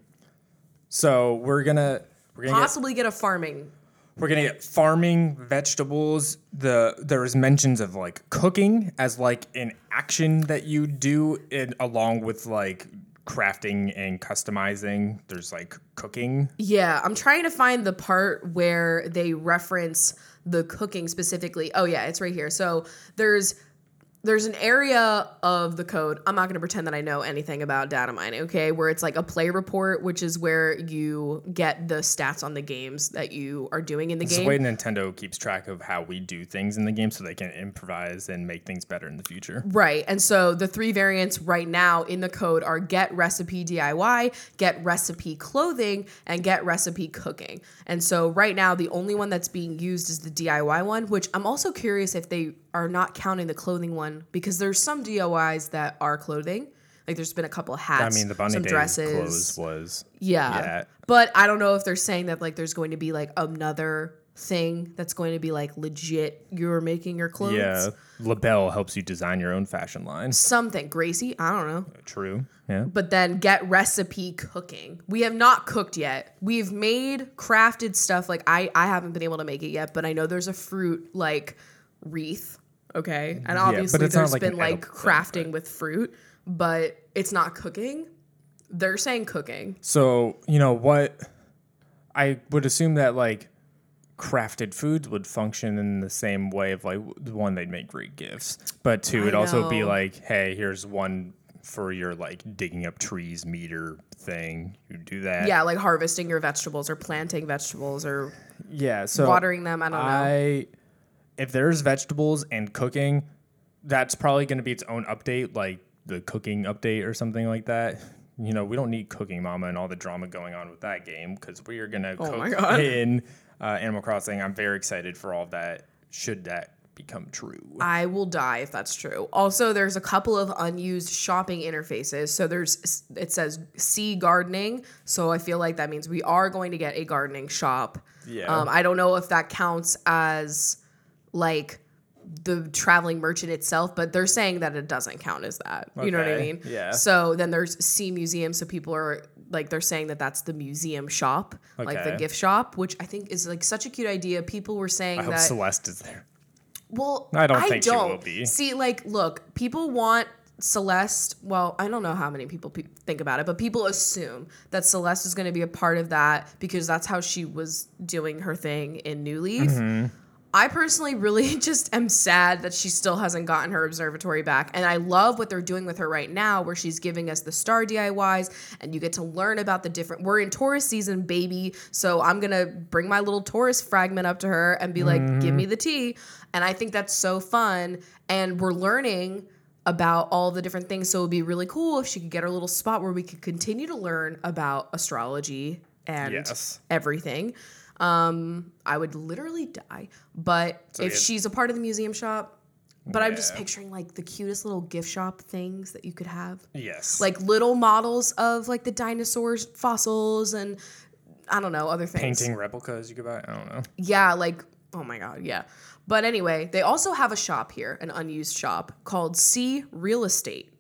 So we're going to... Possibly get a farming... We're going to get farming, vegetables. There is mentions of, like, cooking as, like, an action that you do along with, like... crafting and customizing. There's like cooking. Yeah, I'm trying to find the part where they reference the cooking specifically. Oh yeah, it's right here. So there's an area of the code. I'm not going to pretend that I know anything about data mining, okay? Where it's like a play report, which is where you get the stats on the games that you are doing in the game. It's the way Nintendo keeps track of how we do things in the game so they can improvise and make things better in the future. Right. And so the 3 variants right now in the code are get recipe DIY, get recipe clothing, and get recipe cooking. And so right now the only one that's being used is the DIY one, which I'm also curious if they are not counting the clothing one because there's some DIYs that are clothing. Like there's been a couple of hats, I mean, the Bunny some Day dresses. Clothes was yeah. But I don't know if they're saying that like there's going to be like another thing that's going to be like legit. You're making your clothes. Yeah, LaBelle helps you design your own fashion line. Something Gracie, I don't know. True. Yeah. But then get recipe cooking. We have not cooked yet. We've made crafted stuff. Like I haven't been able to make it yet, but I know there's a fruit like wreath. Okay, and obviously yeah, there's like been like crafting thing, with fruit. But it's not cooking. They're saying cooking. So, you know what? I would assume that, like, crafted foods would function in the same way of, like, one, they'd make great gifts. But, two, it'd also be like, hey, here's one for your, like, digging up trees meter thing. You do that. Yeah, like harvesting your vegetables or planting vegetables or yeah, so watering them. I don't know. If there's vegetables and cooking, that's probably going to be its own update, like, the cooking update or something like that. You know, we don't need Cooking Mama and all the drama going on with that game because we are going to cook in Animal Crossing. I'm very excited for all that, should that become true. I will die if that's true. Also, there's a couple of unused shopping interfaces. So there's, it says see gardening. So I feel like that means we are going to get a gardening shop. Yeah. I don't know if that counts as like the traveling merchant itself, but they're saying that it doesn't count as that. You know what I mean? Yeah. So then there's Sea Museum. So people are like, they're saying that that's the museum shop, like the gift shop, which I think is like such a cute idea. People were saying I hope Celeste is there. Well, I don't think she will be. See, like, look, people want Celeste. Well, I don't know how many people think about it, but people assume that Celeste is going to be a part of that because that's how she was doing her thing in New Leaf. Mm-hmm. I personally really just am sad that she still hasn't gotten her observatory back. And I love what they're doing with her right now, where she's giving us the star DIYs and you get to learn about the different, we're in Taurus season, baby. So I'm going to bring my little Taurus fragment up to her and be like, give me the tea. And I think that's so fun. And we're learning about all the different things. So it would be really cool if she could get her little spot where we could continue to learn about astrology and everything. I would literally die, but so if she's a part of the museum shop, but I'm just picturing like the cutest little gift shop things that you could have. Yes. Like little models of like the dinosaurs, fossils, and I don't know, other things. Painting replicas you could buy. I don't know. Yeah. Like, oh my God. Yeah. But anyway, they also have a shop here, an unused shop called C Real Estate.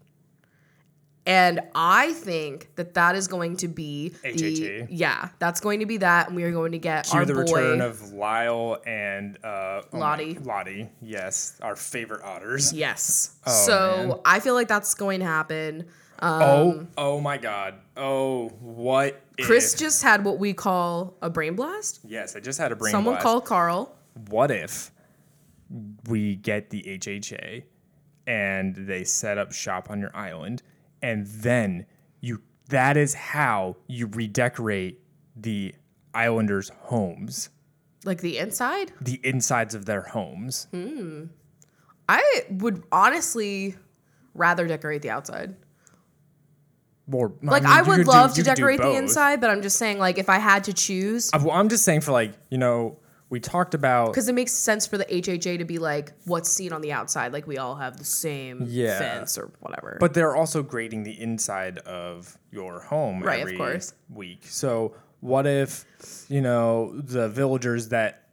And I think that that is going to be HHT. Yeah, that's going to be that, and we are going to get our boy. The return of Lyle and Lottie. Lottie, yes, our favorite otters. Yes. Oh, so man. I feel like that's going to happen. Oh my God. Oh, what Chris just had what we call a brain blast. Yes, I just had a brain blast. Someone call Carl. What if we get the HHA and they set up shop on your island? And then that is how you redecorate the Islanders' homes. Like the inside? The insides of their homes. I would honestly rather decorate the outside. More, like, I would love to decorate the inside, but I'm just saying, like, if I had to choose. Well, I'm just saying for, like, you know, we talked about. Because it makes sense for the HHA to be like, what's seen on the outside? Like, we all have the same fence or whatever. But they're also grading the inside of your home every week. So what if, you know, the villagers that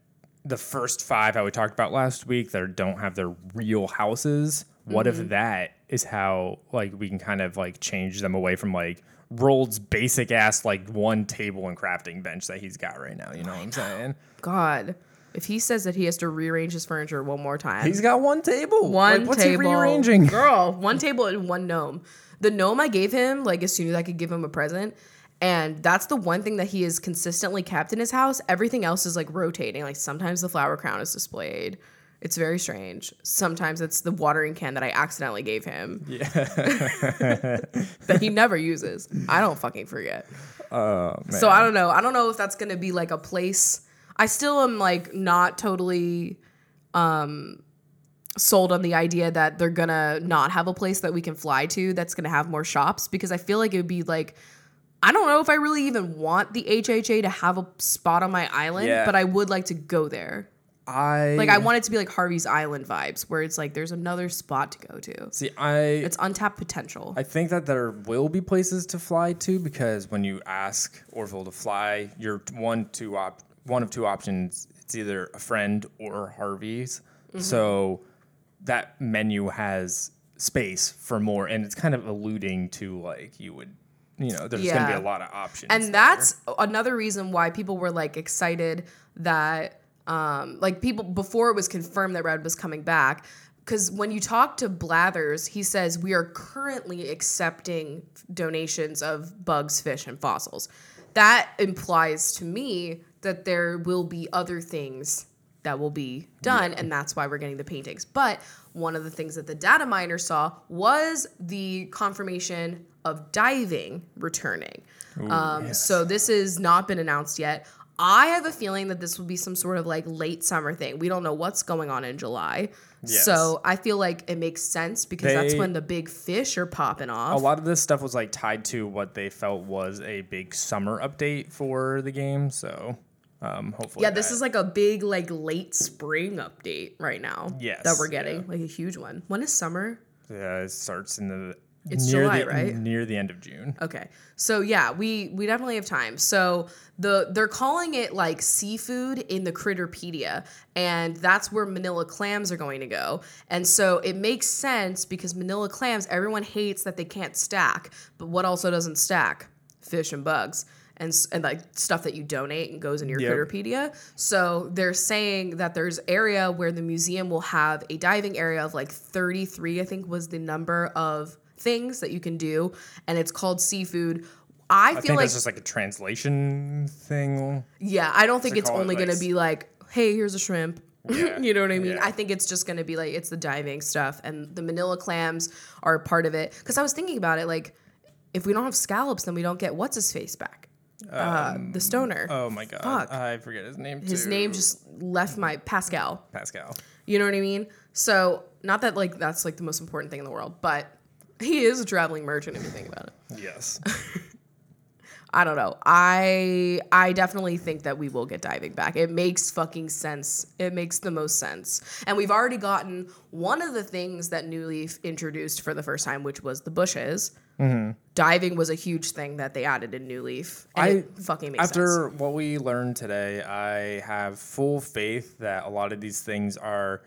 the first five that we talked about last week that don't have their real houses, what if that is how, like, we can kind of, like, change them away from, like, Rold's basic ass like one table and crafting bench that he's got right now. You know what I'm saying? God, if he says that he has to rearrange his furniture one more time, he's got one table. One what's table. He rearranging? Girl, one table and one gnome. The gnome I gave him like as soon as I could give him a present, and that's the one thing that he is consistently kept in his house. Everything else is like rotating. Like sometimes the flower crown is displayed. It's very strange. Sometimes it's the watering can that I accidentally gave him. Yeah. That he never uses. I don't fucking forget. Oh, man. So I don't know. I don't know if that's going to be like a place. I still am like not totally sold on the idea that they're going to not have a place that we can fly to that's going to have more shops, because I feel like it would be like, I don't know if I really even want the HHA to have a spot on my island, but I would like to go there. I want it to be like Harvey's Island vibes, where it's like there's another spot to go to. It's untapped potential. I think that there will be places to fly to, because when you ask Orville to fly, you're one of two options. It's either a friend or Harvey's. Mm-hmm. So that menu has space for more, and it's kind of alluding to like you would. You know, there's going to be a lot of options. And that's another reason why people were, like, excited that, people, before it was confirmed that Red was coming back, because when you talk to Blathers, he says, we are currently accepting donations of bugs, fish, and fossils. That implies to me that there will be other things that will be done, and that's why we're getting the paintings. But one of the things that the data miner saw was the confirmation of diving returning. So this has not been announced yet. I have a feeling that this will be some sort of like late summer thing. We don't know what's going on in July. Yes. So I feel like it makes sense because that's when the big fish are popping off. A lot of this stuff was like tied to what they felt was a big summer update for the game. So hopefully. Yeah, this is like a big like late spring update right now. Yes. That we're getting like a huge one. When is summer? Yeah, it starts in July, right? Near the end of June. Okay. So, yeah, we definitely have time. So, they're calling it, like, seafood in the Critterpedia, and that's where manila clams are going to go. And so it makes sense because manila clams, everyone hates that they can't stack. But what also doesn't stack? Fish and bugs and like, stuff that you donate and goes in your Critterpedia. So they're saying that there's area where the museum will have a diving area of, like, 33, I think was the number of things that you can do, and it's called seafood. I feel think like that's just like a translation thing. Yeah, I don't think it's only going to be like, hey, here's a shrimp. Yeah. You know what I mean? Yeah. I think it's just going to be like, it's the diving stuff, and the manila clams are part of it. Because I was thinking about it, like, if we don't have scallops, then we don't get what's his face back. The stoner. Oh my God. Fuck. I forget his name too. His name just left my Pascal. Pascal. You know what I mean? So, not that like that's like the most important thing in the world, but he is a traveling merchant, if you think about it. Yes. I don't know. I definitely think that we will get diving back. It makes fucking sense. It makes the most sense. And we've already gotten one of the things that New Leaf introduced for the first time, which was the bushes. Mm-hmm. Diving was a huge thing that they added in New Leaf. And it fucking makes sense. After what we learned today, I have full faith that a lot of these things are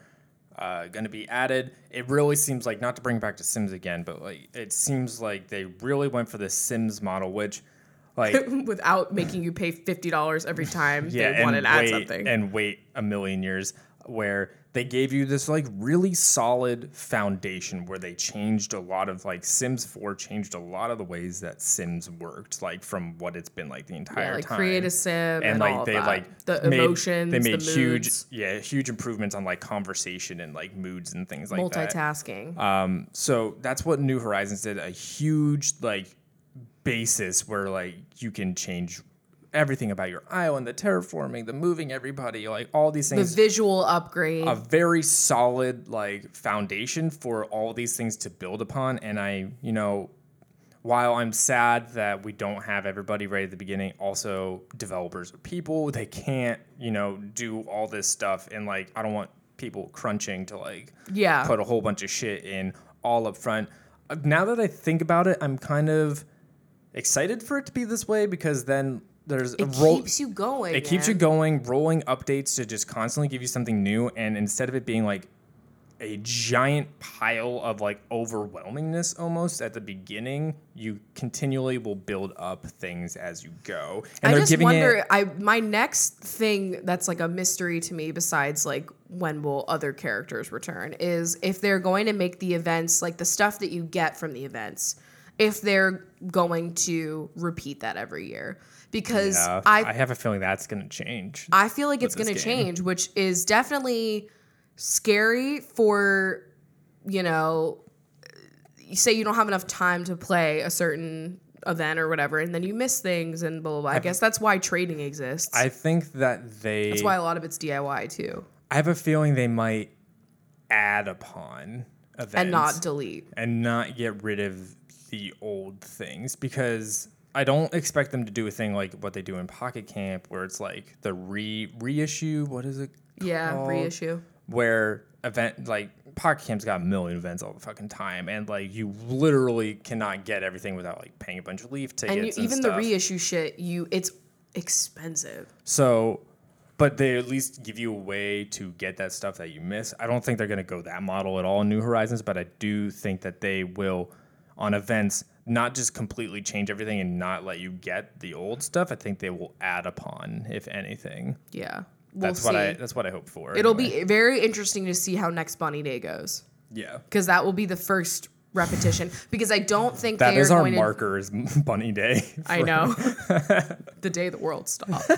going to be added. It really seems like, not to bring back to Sims again, but like it seems like they really went for the Sims model, which like without making you pay $50 every time they wanted to add something and wait a million years, where they gave you this like really solid foundation where they changed a lot of like Sims 4 changed a lot of the ways that Sims worked, like from what it's been like the entire time. Create a Sim and like all they that. Like the emotions. They made the moods. huge improvements on like conversation and like moods and things like multitasking. That. So that's what New Horizons did, a huge like basis where like you can change everything about your island, the terraforming, the moving everybody, like all these things. The visual upgrade. A very solid like foundation for all these things to build upon. And I, you know, while I'm sad that we don't have everybody right at the beginning, also developers are people. They can't, you know, do all this stuff. And like, I don't want people crunching to like put a whole bunch of shit in all up front. Now that I think about it, I'm kind of excited for it to be this way, because then keeps you going. It keeps you going, rolling updates to just constantly give you something new. And instead of it being like a giant pile of like overwhelmingness almost at the beginning, you continually will build up things as you go. And I just wonder, my next thing that's like a mystery to me, besides like when will other characters return, is if they're going to make the events, like the stuff that you get from the events, if they're going to repeat that every year. Because I have a feeling that's going to change. I feel like it's going to change, which is definitely scary for, you know, say you don't have enough time to play a certain event or whatever, and then you miss things and blah, blah, blah. I guess that's why trading exists. I think that that's why a lot of it's DIY too. I have a feeling they might add upon events. And not delete. And not get rid of the old things, because I don't expect them to do a thing like what they do in Pocket Camp, where it's like the reissue. What is it called? Reissue. Where event like Pocket Camp's got a million events all the fucking time, and like you literally cannot get everything without like paying a bunch of Leaf tickets. And even stuff. The reissue shit, it's expensive. So, but they at least give you a way to get that stuff that you miss. I don't think they're gonna go that model at all in New Horizons, but I do think that they will on events not just completely change everything and not let you get the old stuff. I think they will add upon, if anything. Yeah. That's what I hope for. It'll be very interesting to see how next Bunny Day goes. Yeah. Because that will be the first repetition. Because I don't think that is our marker is Bunny Day. I know. The day the world stopped.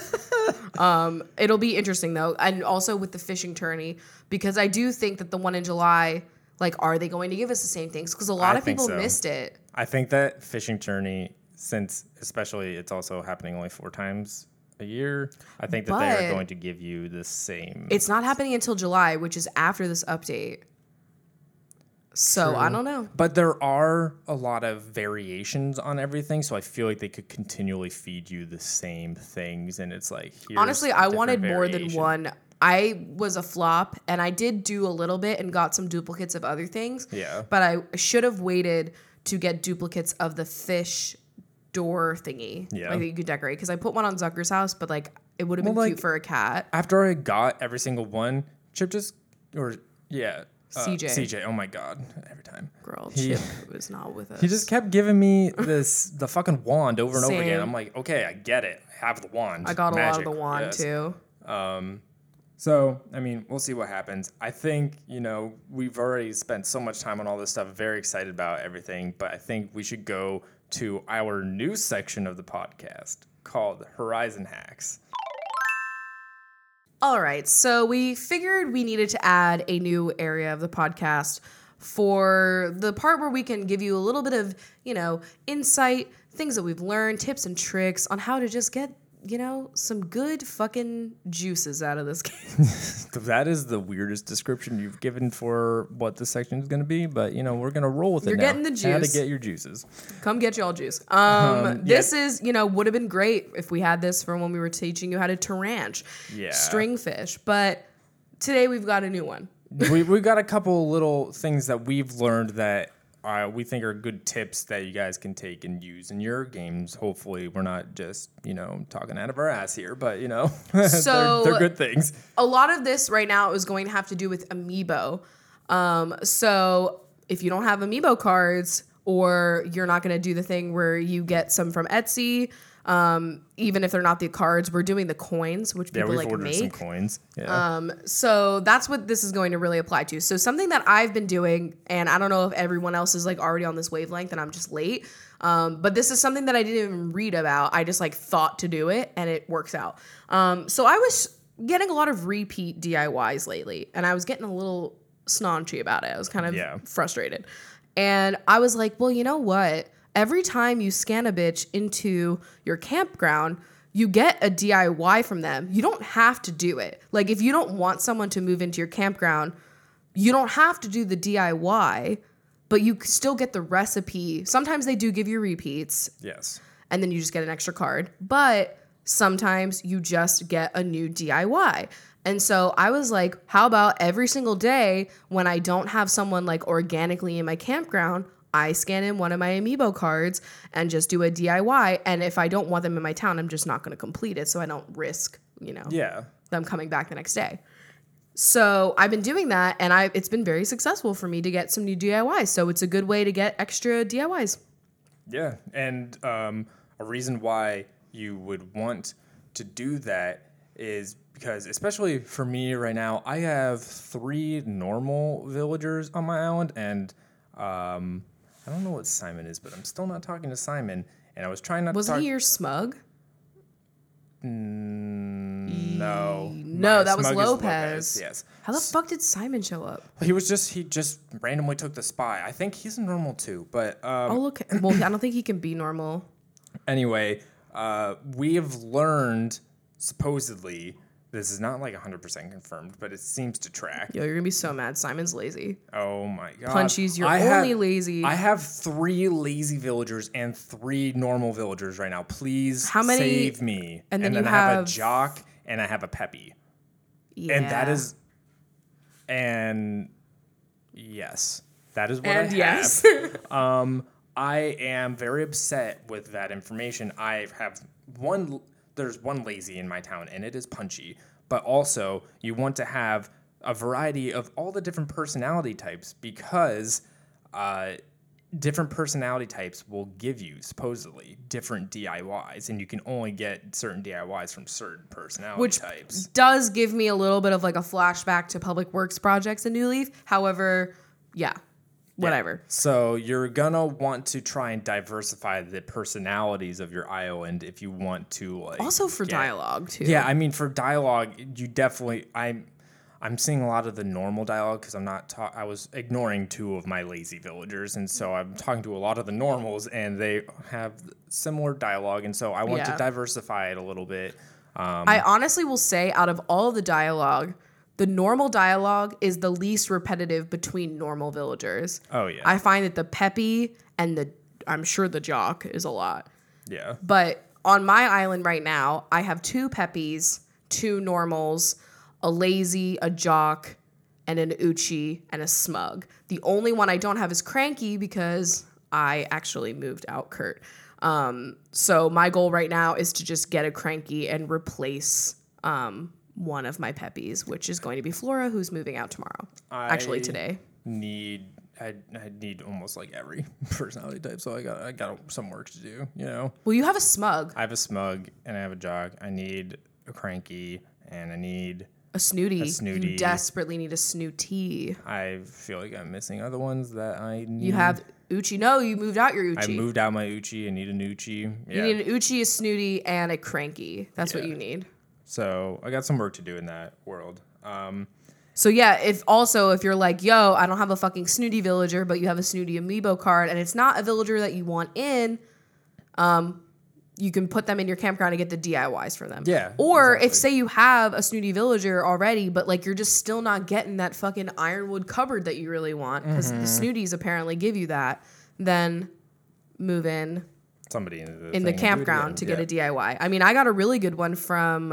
It'll be interesting, though. And also with the fishing tourney. Because I do think that the one in July, like, are they going to give us the same things? Because a lot of people missed it. I think that fishing tourney, since especially it's also happening only 4 times a year, I think that they are going to give you the same. It's not happening until July, which is after this update. So true. I don't know. But there are a lot of variations on everything, so I feel like they could continually feed you the same things. And it's like, here's honestly, I wanted more than one. I was a flop, and I did do a little bit and got some duplicates of other things. Yeah. But I should have waited to get duplicates of the fish door thingy, like that you could decorate, because I put one on Zucker's house, but like it would have been cute for a cat. After I got every single one, CJ. Oh my god, every time, girl, Chip was not with us. He just kept giving me the fucking wand over and over again. I'm like, okay, I get it. I have the wand. I got a lot of the wand too. So I mean, we'll see what happens. I think we've already spent so much time on all this stuff. Very excited about everything, but I think we should go to our new section of the podcast called Horizon Hacks. All right, so we figured we needed to add a new area of the podcast for the part where we can give you a little bit of, insight, things that we've learned, tips and tricks on how to just get, some good fucking juices out of this game. That is the weirdest description you've given for what this section is going to be, but we're going to roll with it now. You're getting the juice. How to get your juices. Come get y'all juice. This is, would have been great if we had this from when we were teaching you how to tarranch, stringfish, but today we've got a new one. We've got a couple little things that we've learned that we think are good tips that you guys can take and use in your games. Hopefully, we're not just, talking out of our ass here, but, so they're good things. A lot of this right now is going to have to do with Amiibo. So if you don't have Amiibo cards, or you're not going to do the thing where you get some from Etsy, even if they're not the cards, we're doing the coins, which people like make. Yeah, we've ordered some coins. Yeah. So that's what this is going to really apply to. So something that I've been doing, and I don't know if everyone else is like already on this wavelength and I'm just late, but this is something that I didn't even read about. I just like thought to do it and it works out. So I was getting a lot of repeat DIYs lately, and I was getting a little snaunchy about it. I was kind of frustrated. And I was like, well, you know what? Every time you scan a bitch into your campground, you get a DIY from them. You don't have to do it. Like, if you don't want someone to move into your campground, you don't have to do the DIY, but you still get the recipe. Sometimes they do give you repeats. Yes. And then you just get an extra card. But sometimes you just get a new DIY. And so I was like, how about every single day when I don't have someone like organically in my campground, I scan in one of my Amiibo cards and just do a DIY. And if I don't want them in my town, I'm just not going to complete it. So I don't risk, them coming back the next day. So I've been doing that, and it's been very successful for me to get some new DIYs. So it's a good way to get extra DIYs. Yeah. And a reason why you would want to do that is because, especially for me right now, I have 3 normal villagers on my island, and I don't know what Simon is, but I'm still not talking to Simon, and I was trying not to talk... Wasn't he your smug? No. No, that was Lopez. Yes. How the fuck did Simon show up? He just randomly took the spy. I think he's normal too, but... Oh, look. Well, I don't think he can be normal. Anyway, we have learned, supposedly... This is not like 100% confirmed, but it seems to track. Yo, you're going to be so mad. Simon's lazy. Oh, my God. Punchies, you're only lazy. I have 3 lazy villagers and 3 normal villagers right now. Please save me. And then I have a jock and I have a Peppy. Yeah. And that is, and yes, that is what and I yes. have. I am very upset with that information. I have one, there's one lazy in my town, and it is punchy. But also, you want to have a variety of all the different personality types because different personality types will give you, supposedly, different DIYs, and you can only get certain DIYs from certain personality types. Which does give me a little bit of like a flashback to Public Works projects in New Leaf. However, yeah. Whatever. Yeah. So you're going to want to try and diversify the personalities of your island if you want to. Like, also for dialogue, too. Yeah, I mean, for dialogue, you definitely... I'm seeing a lot of the normal dialogue because I was ignoring two of my lazy villagers, and so I'm talking to a lot of the normals, and they have similar dialogue, and so I want to diversify it a little bit. I honestly will say out of all the dialogue... The normal dialogue is the least repetitive between normal villagers. Oh, yeah. I find that the peppy and I'm sure the jock is a lot. Yeah. But on my island right now, I have two peppies, two normals, a lazy, a jock, and an uchi, and a smug. The only one I don't have is cranky because I actually moved out Kurt. So my goal right now is to just get a cranky and replace... one of my peppies, which is going to be Flora, who's moving out tomorrow. Actually, today. I need almost like every personality type, so I got some work to do, you know? Well, you have a smug. I have a smug, and I have a jock. I need a cranky, and I need... A snooty. You desperately need a snooty. I feel like I'm missing other ones that I need. You have... Uchi. No, you moved out your Uchi. I moved out my Uchi. I need an Uchi. Yeah. You need an Uchi, a snooty, and a cranky. That's what you need. So I got some work to do in that world. So yeah, if you're like, yo, I don't have a fucking snooty villager, but you have a snooty amiibo card and it's not a villager that you want in, you can put them in your campground and get the DIYs for them. Yeah. Or if say you have a snooty villager already, but like you're just still not getting that fucking ironwood cupboard that you really want because the snooties apparently give you that, then move in. Somebody in the campground to get a DIY. I mean, I got a really good one from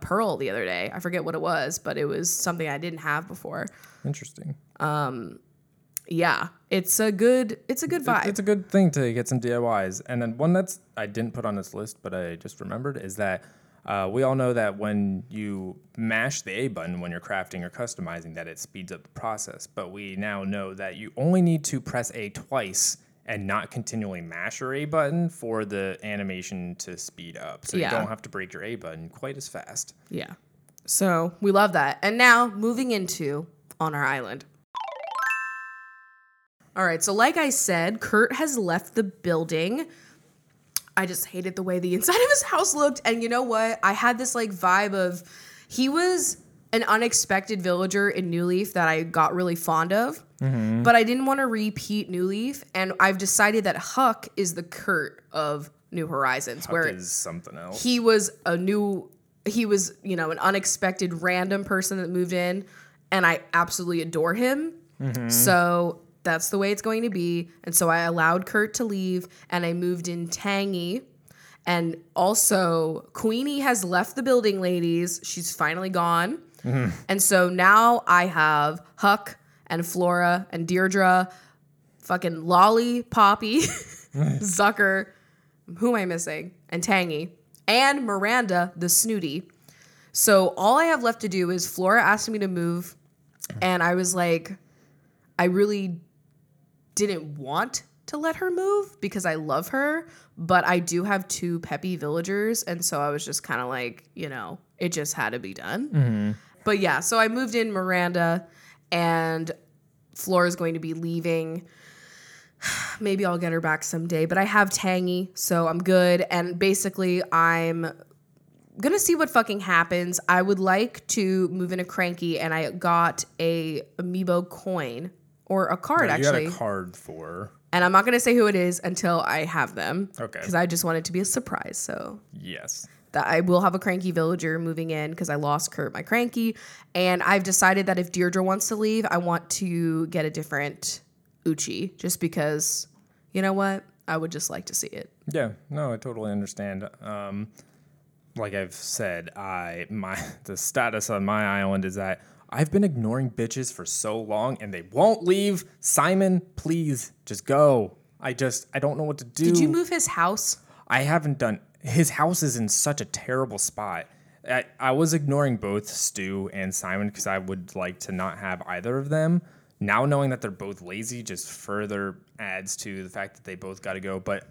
Pearl the other day. I forget what it was, but it was something I didn't have before. Interesting. Yeah, it's a good vibe. It's a good thing to get some DIYs. And then one that's I didn't put on this list, but I just remembered is that we all know that when you mash the A button when you're crafting or customizing, that it speeds up the process. But we now know that you only need to press A twice and not continually mash your A button for the animation to speed up. So you don't have to break your A button quite as fast. Yeah. So we love that. And now moving into on our island. All right. So like I said, Kurt has left the building. I just hated the way the inside of his house looked. And you know what? I had this like vibe of he was an unexpected villager in New Leaf that I got really fond of. Mm-hmm. But I didn't want to repeat New Leaf, and I've decided that Huck is the Kurt of New Horizons. Huck is something else. He was, you know, an unexpected random person that moved in, and I absolutely adore him. Mm-hmm. So that's the way it's going to be. And so I allowed Kurt to leave, and I moved in Tangy. And also, Queenie has left the building, ladies. She's finally gone. Mm-hmm. And so now I have Huck and Flora and Deirdre, fucking Lolly, Poppy, Zucker, who am I missing? And Tangy. And Miranda, the snooty. So all I have left to do is Flora asked me to move, and I was like, I really didn't want to let her move because I love her, but I do have two peppy villagers, and so I was just kind of like, you know, it just had to be done. Mm-hmm. But yeah, so I moved in Miranda, and Flora's going to be leaving. Maybe I'll get her back someday, but I have Tangy, so I'm good. And basically, I'm going to see what fucking happens. I would like to move in a cranky, and I got a amiibo coin, or a card, actually. You got a card for... And I'm not going to say who it is until I have them. Okay. Because I just want it to be a surprise, so... Yes. That I will have a cranky villager moving in because I lost Kurt, my cranky. And I've decided that if Deirdre wants to leave, I want to get a different Uchi just because, you know what? I would just like to see it. Yeah. No, I totally understand. like I've said, the status on my island is that I've been ignoring bitches for so long and they won't leave. Simon, please just go. I don't know what to do. Did you move his house? I haven't done. His house is in such a terrible spot. I was ignoring both Stu and Simon because I would like to not have either of them. Now knowing that they're both lazy just further adds to the fact that they both got to go. But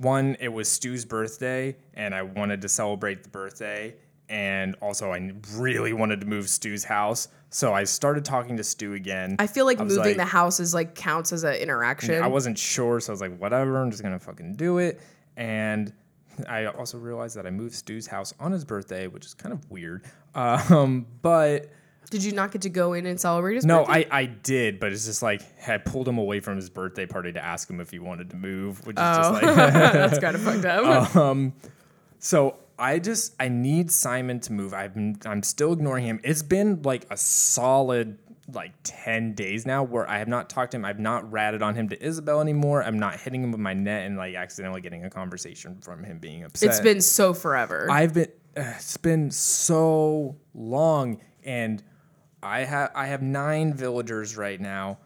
it was Stu's birthday, and I wanted to celebrate the birthday. And also, I really wanted to move Stu's house. So I started talking to Stu again. I feel like moving the house is like counts as an interaction. I wasn't sure, so I was like, whatever, I'm just going to fucking do it. And I also realized that I moved Stu's house on his birthday, which is kind of weird. But... Did you not get to go in and celebrate his birthday? No, I did, but it's just like I pulled him away from his birthday party to ask him if he wanted to move, which is just like... That's kind of fucked up. So I need Simon to move. I'm still ignoring him. It's been like a solid like 10 days now where I have not talked to him. I've not ratted on him to Isabel anymore. I'm not hitting him with my net and like accidentally getting a conversation from him being upset. It's been so forever. It's been so long, and... I have 9 villagers right now,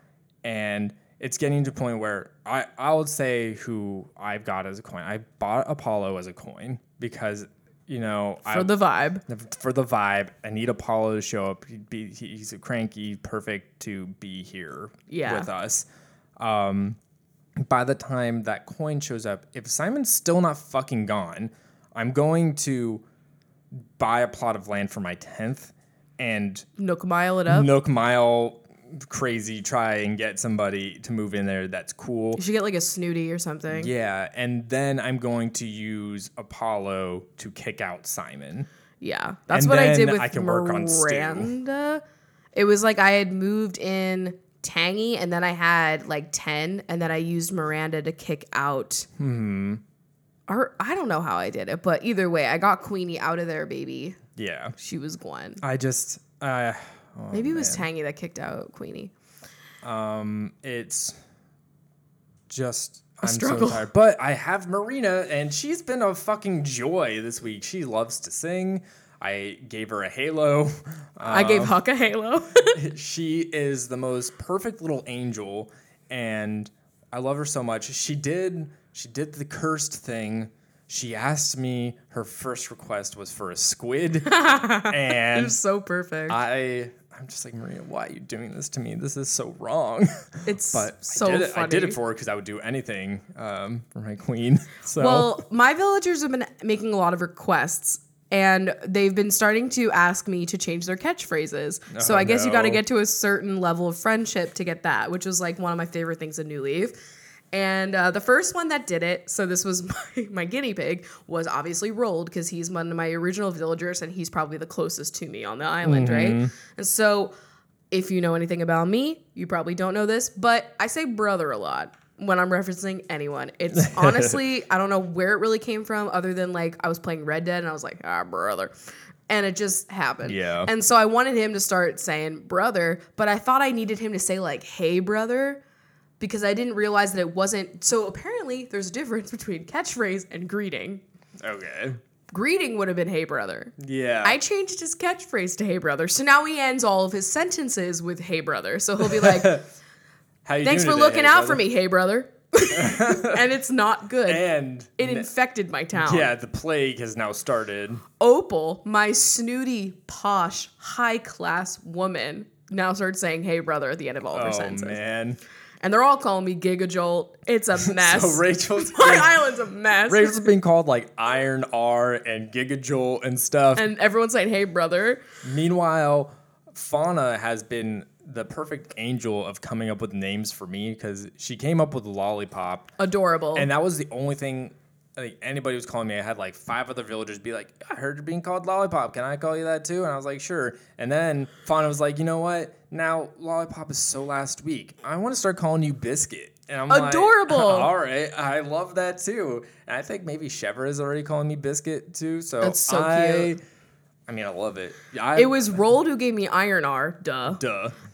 and it's getting to a point where I would say who I've got as a coin. I bought Apollo as a coin because, you know... For the vibe. I need Apollo to show up. He's a cranky, perfect to be here with us. By the time that coin shows up, if Simon's still not fucking gone, I'm going to buy a plot of land for my 10th, and Nook Mile crazy, try and get somebody to move in there that's cool. You should get like a snooty or something. Yeah, and then I'm going to use Apollo to kick out Simon. Yeah, that's what I did with Miranda. It was like I had moved in Tangy, and then I had like 10, and then I used Miranda to kick out... Or I don't know how I did it, but either way, I got Queenie out of there, baby. Yeah. She was gone. Maybe it was Tangy that kicked out Queenie. It's just... I'm so tired. But I have Marina, and she's been a fucking joy this week. She loves to sing. I gave her a halo. I gave Huck a halo. She is the most perfect little angel, and I love her so much. She did the cursed thing. She asked me, her first request was for a squid. And it was so perfect. I'm just like, Maria, why are you doing this to me? This is so wrong. It's I did it for her because I would do anything for my queen. So. Well, my villagers have been making a lot of requests, and they've been starting to ask me to change their catchphrases. So I guess you got to get to a certain level of friendship to get that, which was like one of my favorite things in New Leaf. And the first one that did it, so this was my guinea pig, was obviously Rolled, because he's one of my original villagers, and he's probably the closest to me on the island, right? And so if you know anything about me, you probably don't know this, but I say brother a lot when I'm referencing anyone. It's honestly, I don't know where it really came from other than like I was playing Red Dead, and I was like, brother. And it just happened. Yeah. And so I wanted him to start saying brother, but I thought I needed him to say like, hey, brother. Because I didn't realize that it wasn't... So apparently, there's a difference between catchphrase and greeting. Okay. Greeting would have been, hey, brother. Yeah. I changed his catchphrase to hey, brother. So now he ends all of his sentences with hey, brother. So he'll be like, thanks for looking out for me, hey, brother. And it's not good. And it infected my town. Yeah, the plague has now started. Opal, my snooty, posh, high-class woman, now starts saying hey, brother at the end of all of her sentences. Oh, man. And they're all calling me Gigajolt. It's a mess. So my island's a mess. Rachel's being called like Iron R and Gigajolt and stuff. And everyone's saying, hey, brother. Meanwhile, Fauna has been the perfect angel of coming up with names for me because she came up with Lollipop. Adorable. And that was the only thing like anybody was calling me. I had like 5 other villagers be like, I heard you're being called Lollipop. Can I call you that too? And I was like, sure. And then Fauna was like, you know what? Now, Lollipop is so last week. I want to start calling you Biscuit. And I'm adorable. Like, all right. I love that, too. And I think maybe Shevra is already calling me Biscuit, too. So that's so cute. I mean, I love it. It was Rolled who gave me Iron R. Duh.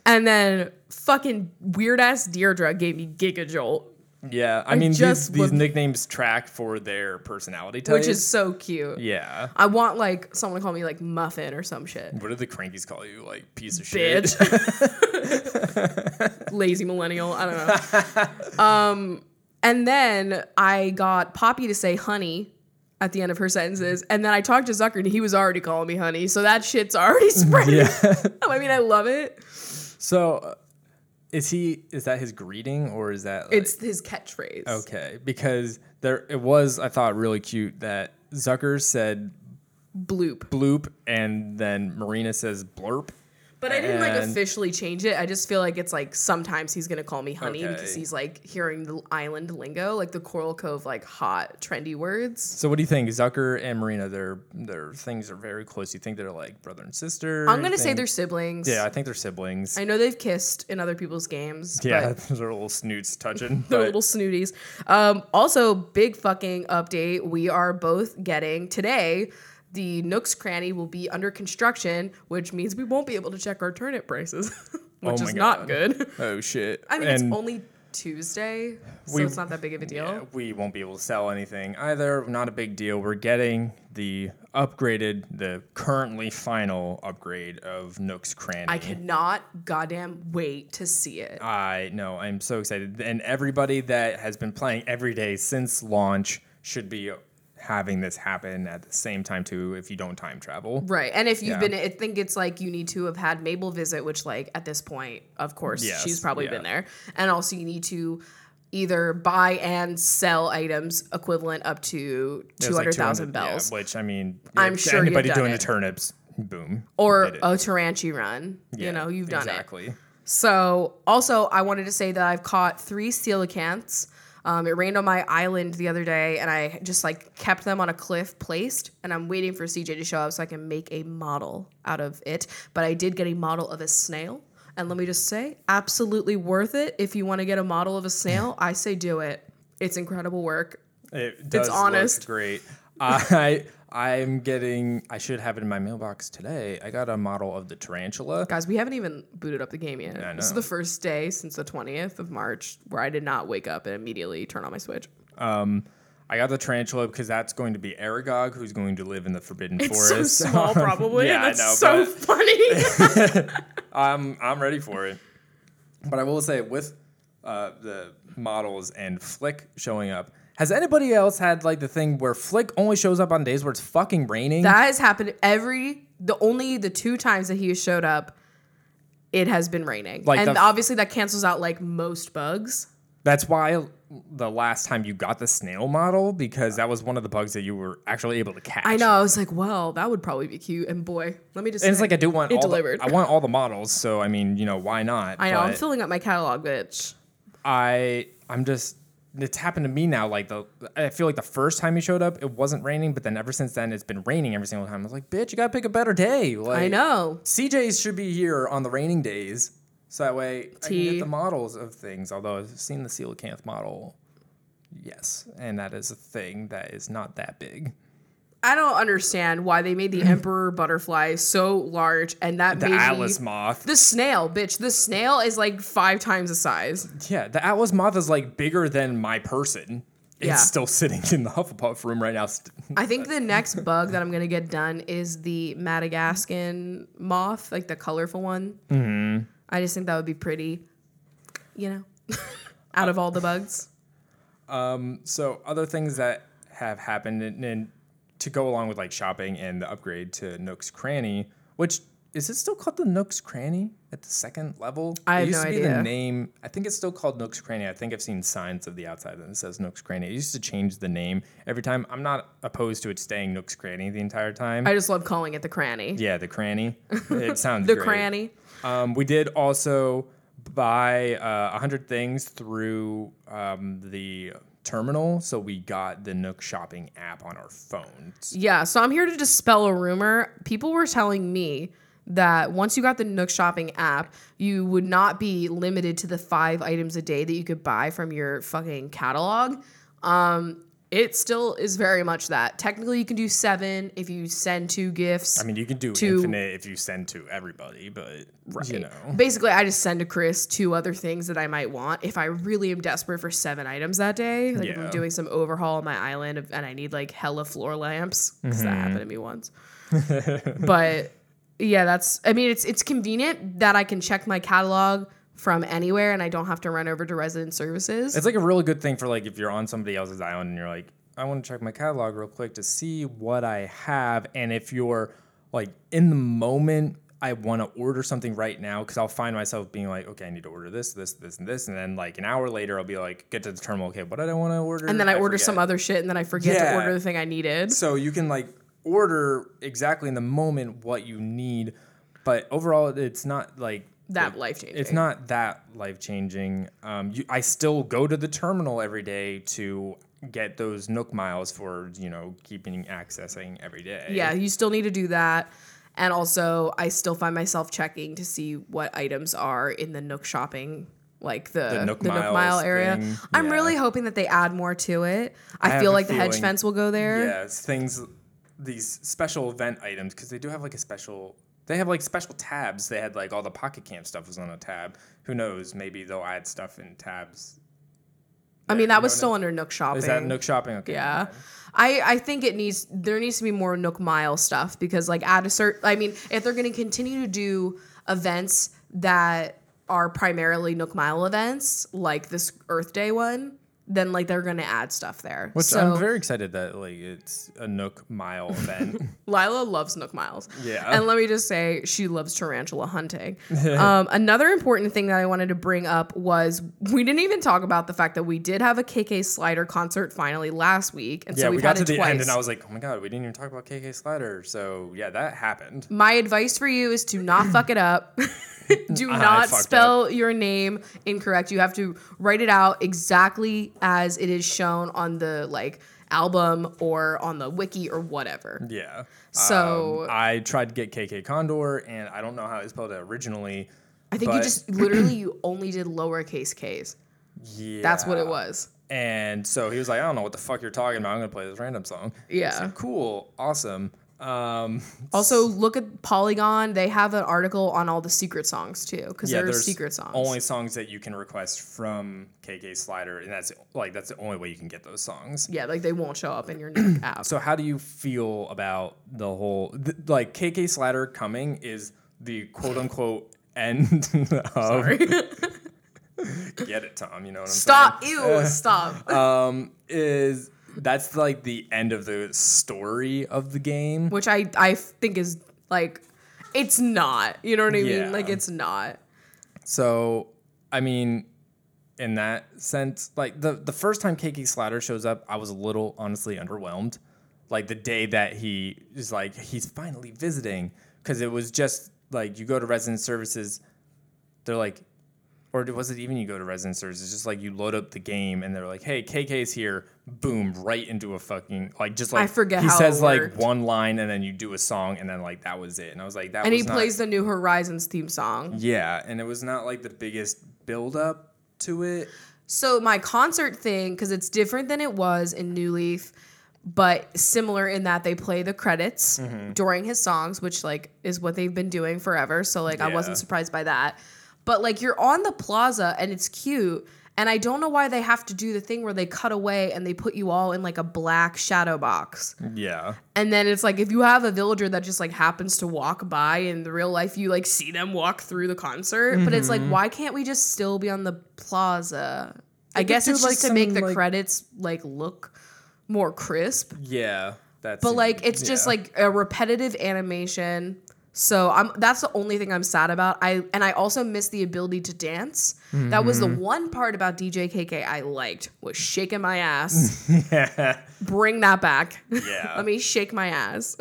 And then fucking weird-ass Deirdre gave me Gigajolt. Yeah, I mean, these nicknames track for their personality type. Which is so cute. Yeah. I want, like, someone to call me, like, Muffin or some shit. What do the crankies call you? Like, piece of bitch. Shit? Lazy millennial. I don't know. And then I got Poppy to say honey at the end of her sentences. And then I talked to Zucker, and he was already calling me honey. So that shit's already spreading. Yeah. I mean, I love it. So... Is that his greeting or is that... Like, it's his catchphrase. Okay, because I thought, really cute that Zucker said... Bloop. Bloop, and then Marina says blurp. But I didn't, like, officially change it. I just feel like it's, like, sometimes he's going to call me honey because he's, like, hearing the island lingo, like the Coral Cove, like, hot, trendy words. So what do you think? Zucker and Marina, their things are very close. You think they're, like, brother and sister? I'm going to say they're siblings. Yeah, I think they're siblings. I know they've kissed in other people's games. Yeah, their little snoots touching. Their little snooties. Also, big fucking update. We are both getting today... The Nook's Cranny will be under construction, which means we won't be able to check our turnip prices, which is not good. Oh, shit. I mean, and it's only Tuesday, so it's not that big of a deal. Yeah, we won't be able to sell anything either. Not a big deal. We're getting the currently final upgrade of Nook's Cranny. I could not goddamn wait to see it. I know. I'm so excited. And everybody that has been playing every day since launch should be... having this happen at the same time too if you don't time travel. Right. And if you've been, I think it's like you need to have had Mabel visit, which like at this point, of course, she's probably been there. And also you need to either buy and sell items equivalent up to 200,000 like bells. Yeah, which I mean, I'm sure anybody doing the turnips, boom. Or a Taranchi run, you know, you've done it. Exactly. So also I wanted to say that I've caught 3 coelacanths. It rained on my island the other day, and I just, like, kept them on a cliff placed, and I'm waiting for CJ to show up so I can make a model out of it. But I did get a model of a snail, and let me just say, absolutely worth it. If you want to get a model of a snail, I say do it. It's incredible work. It does look great. I should have it in my mailbox today. I got a model of the tarantula. Guys, we haven't even booted up the game yet. I know. This is the first day since the 20th of March where I did not wake up and immediately turn on my Switch. I got the tarantula because that's going to be Aragog, who's going to live in the Forbidden Forest. It's so small, probably. Yeah, and that's I know, so funny. I'm ready for it. But I will say, with the models and Flick showing up, has anybody else had, like, the thing where Flick only shows up on days where it's fucking raining? That has happened the 2 times that he has showed up, it has been raining. Like, and obviously that cancels out, like, most bugs. That's why the last time you got the snail model, because that was one of the bugs that you were actually able to catch. I know. I was like, well, that would probably be cute. And boy, let me just say, it's like, I do want it delivered. I want all the models, so, I mean, you know, why not? I know. I'm filling up my catalog, bitch. I'm just... It's happened to me now. Like I feel like the first time he showed up, it wasn't raining, but then ever since then, it's been raining every single time. I was like, "Bitch, you gotta pick a better day." Like, I know. CJs should be here on the raining days, so that way I can get the models of things. Although I've seen the coelacanth model, yes, and that is a thing that is not that big. I don't understand why they made the emperor butterfly so large, and that the atlas moth, the snail, bitch. The snail is like 5 times the size. Yeah, the atlas moth is like bigger than my person. Yeah. It's still sitting in the Hufflepuff room right now. I think the next bug that I'm gonna get done is the Madagascan moth, like the colorful one. Mm-hmm. I just think that would be pretty, you know, out of all the bugs. So other things that have happened in to go along with like shopping and the upgrade to Nook's Cranny, which is it still called the Nook's Cranny at the 2nd level? I have no idea. It used to be the name. I think it's still called Nook's Cranny. I think I've seen signs of the outside that says Nook's Cranny. It used to change the name every time. I'm not opposed to it staying Nook's Cranny the entire time. I just love calling it the Cranny. Yeah, the Cranny. It sounds the great. The Cranny. We did also buy 100 things through the terminal, so we got the Nook shopping app on our phones. Yeah, so I'm here to dispel a rumor. People were telling me that once you got the Nook shopping app, you would not be limited to the 5 items a day that you could buy from your fucking catalog. It still is very much that. Technically, you can do 7 if you send 2 gifts. I mean, you can do infinite if you send to everybody, but, right. You know. Basically, I just send to Chris 2 other things that I might want if I really am desperate for 7 items that day. Like, if I'm doing some overhaul on my island and I need, like, hella floor lamps, because that happened to me once. But, yeah, that's... I mean, it's convenient that I can check my catalog from anywhere and I don't have to run over to resident services. It's like a really good thing for like if you're on somebody else's island and you're like, I want to check my catalog real quick to see what I have. And if you're like in the moment, I want to order something right now because I'll find myself being like, okay, I need to order this, this, this, and this. And then like an hour later, I'll be like, get to the terminal. Okay, what did I want to order? And then I order some other shit and then I forget to order the thing I needed. So you can like order exactly in the moment what you need. But overall, it's not like... that life-changing. It's not that life-changing. I still go to the terminal every day to get those Nook miles for, you know, keeping accessing every day. Yeah, you still need to do that. And also, I still find myself checking to see what items are in the Nook shopping, like the Nook Mile area. Yeah. I'm really hoping that they add more to it. I feel like the hedge fence will go there. Yes, things, these special event items, because they do have like a special... They have, like, special tabs. They had, like, all the Pocket Camp stuff was on a tab. Who knows? Maybe they'll add stuff in tabs. I mean, that was still under Nook Shopping. Is that Nook Shopping? Okay. Yeah. I think there needs to be more Nook Mile stuff because, like, if they're going to continue to do events that are primarily Nook Mile events, like this Earth Day one, then, like, they're going to add stuff there. I'm very excited that, like, it's a Nook Mile event. Lila loves Nook Miles. Yeah. And let me just say, she loves tarantula hunting. Another important thing that I wanted to bring up was we didn't even talk about the fact that we did have a KK Slider concert finally last week. And so we got to the end and I was like, oh, my God, we didn't even talk about KK Slider. So, yeah, that happened. My advice for you is to not fuck it up. Do not spell your name incorrect. You have to write it out exactly as it is shown on the like album or on the wiki or whatever. Yeah. So I tried to get KK Condor, and I don't know how I spelled it originally. I think you just literally you only did lowercase k's. Yeah. That's what it was. And so he was like, I don't know what the fuck you're talking about. I'm going to play this random song. Yeah. So, cool. Awesome. Also look at Polygon. They have an article on all the secret songs too. Cause there are secret songs. Only songs that you can request from KK Slider. And that's the only way you can get those songs. Yeah. Like they won't show up in your Nook app. So how do you feel about the whole, like KK Slider coming is the quote unquote end of. Sorry. Get it, Tom. You know what I'm saying? Stop. That's like the end of the story of the game. Which I think is like, it's not. You know what I mean? Like, it's not. So, I mean, in that sense, like the first time KK Slider shows up, I was a little honestly underwhelmed. Like the day that he is like, he's finally visiting. Because it was just like, you go to resident services, they're like, or was it even you go to resident services? It's just like you load up the game and they're like, hey, KK's here. Boom, right into a fucking, like, just like, I forget he how says like one line and then you do a song and then like that was it. And I was like, that was And he plays the New Horizons theme song. Yeah. And it was not like the biggest build up to it. So my concert thing, because it's different than it was in New Leaf, but similar in that they play the credits during his songs, which like is what they've been doing forever. So like I wasn't surprised by that. But, like, you're on the plaza, and it's cute, and I don't know why they have to do the thing where they cut away and they put you all in, like, a black shadow box. Yeah. And then it's, like, if you have a villager that just, like, happens to walk by in the real life, you, like, see them walk through the concert. Mm-hmm. But it's, like, why can't we just still be on the plaza? I guess it's just to make the credits, like, look more crisp. Yeah. But, like, it's just, like, a repetitive animation. So that's the only thing I'm sad about. I also miss the ability to dance. Mm-hmm. That was the one part about DJ KK I liked, was shaking my ass. Yeah. Bring that back. Yeah. Let me shake my ass.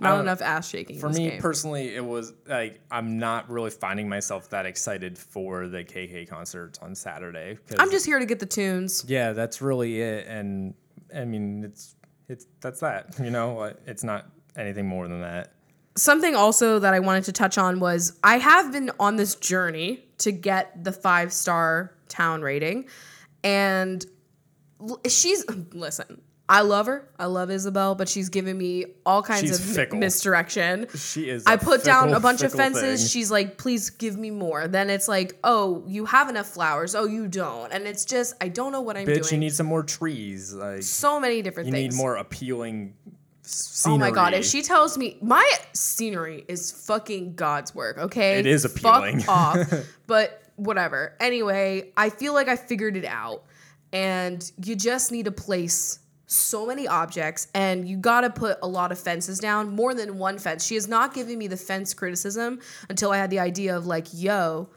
Not enough ass shaking. For me personally, it was like I'm not really finding myself that excited for the KK concerts on Saturday. I'm just here to get the tunes. Yeah, that's really it. And I mean, it's that's that. You know, it's not anything more than that. Something also that I wanted to touch on was I have been on this journey to get the 5-star town rating, and she's, listen, I love her. I love Isabelle, but she's given me all kinds of misdirection. She is. I put down a bunch of fences. Thing. She's like, please give me more. Then it's like, oh, you have enough flowers. Oh, you don't. And it's just, I don't know what I'm doing. Bitch, you need some more trees. Like, so many different things. You need more appealing scenery. Oh my God. If she tells me my scenery is fucking God's work, okay? It is appealing. Fuck off. But whatever. Anyway, I feel like I figured it out. And you just need a place so many objects, and you gotta put a lot of fences down, more than one fence. She has not given me the fence criticism until I had the idea of like, yo,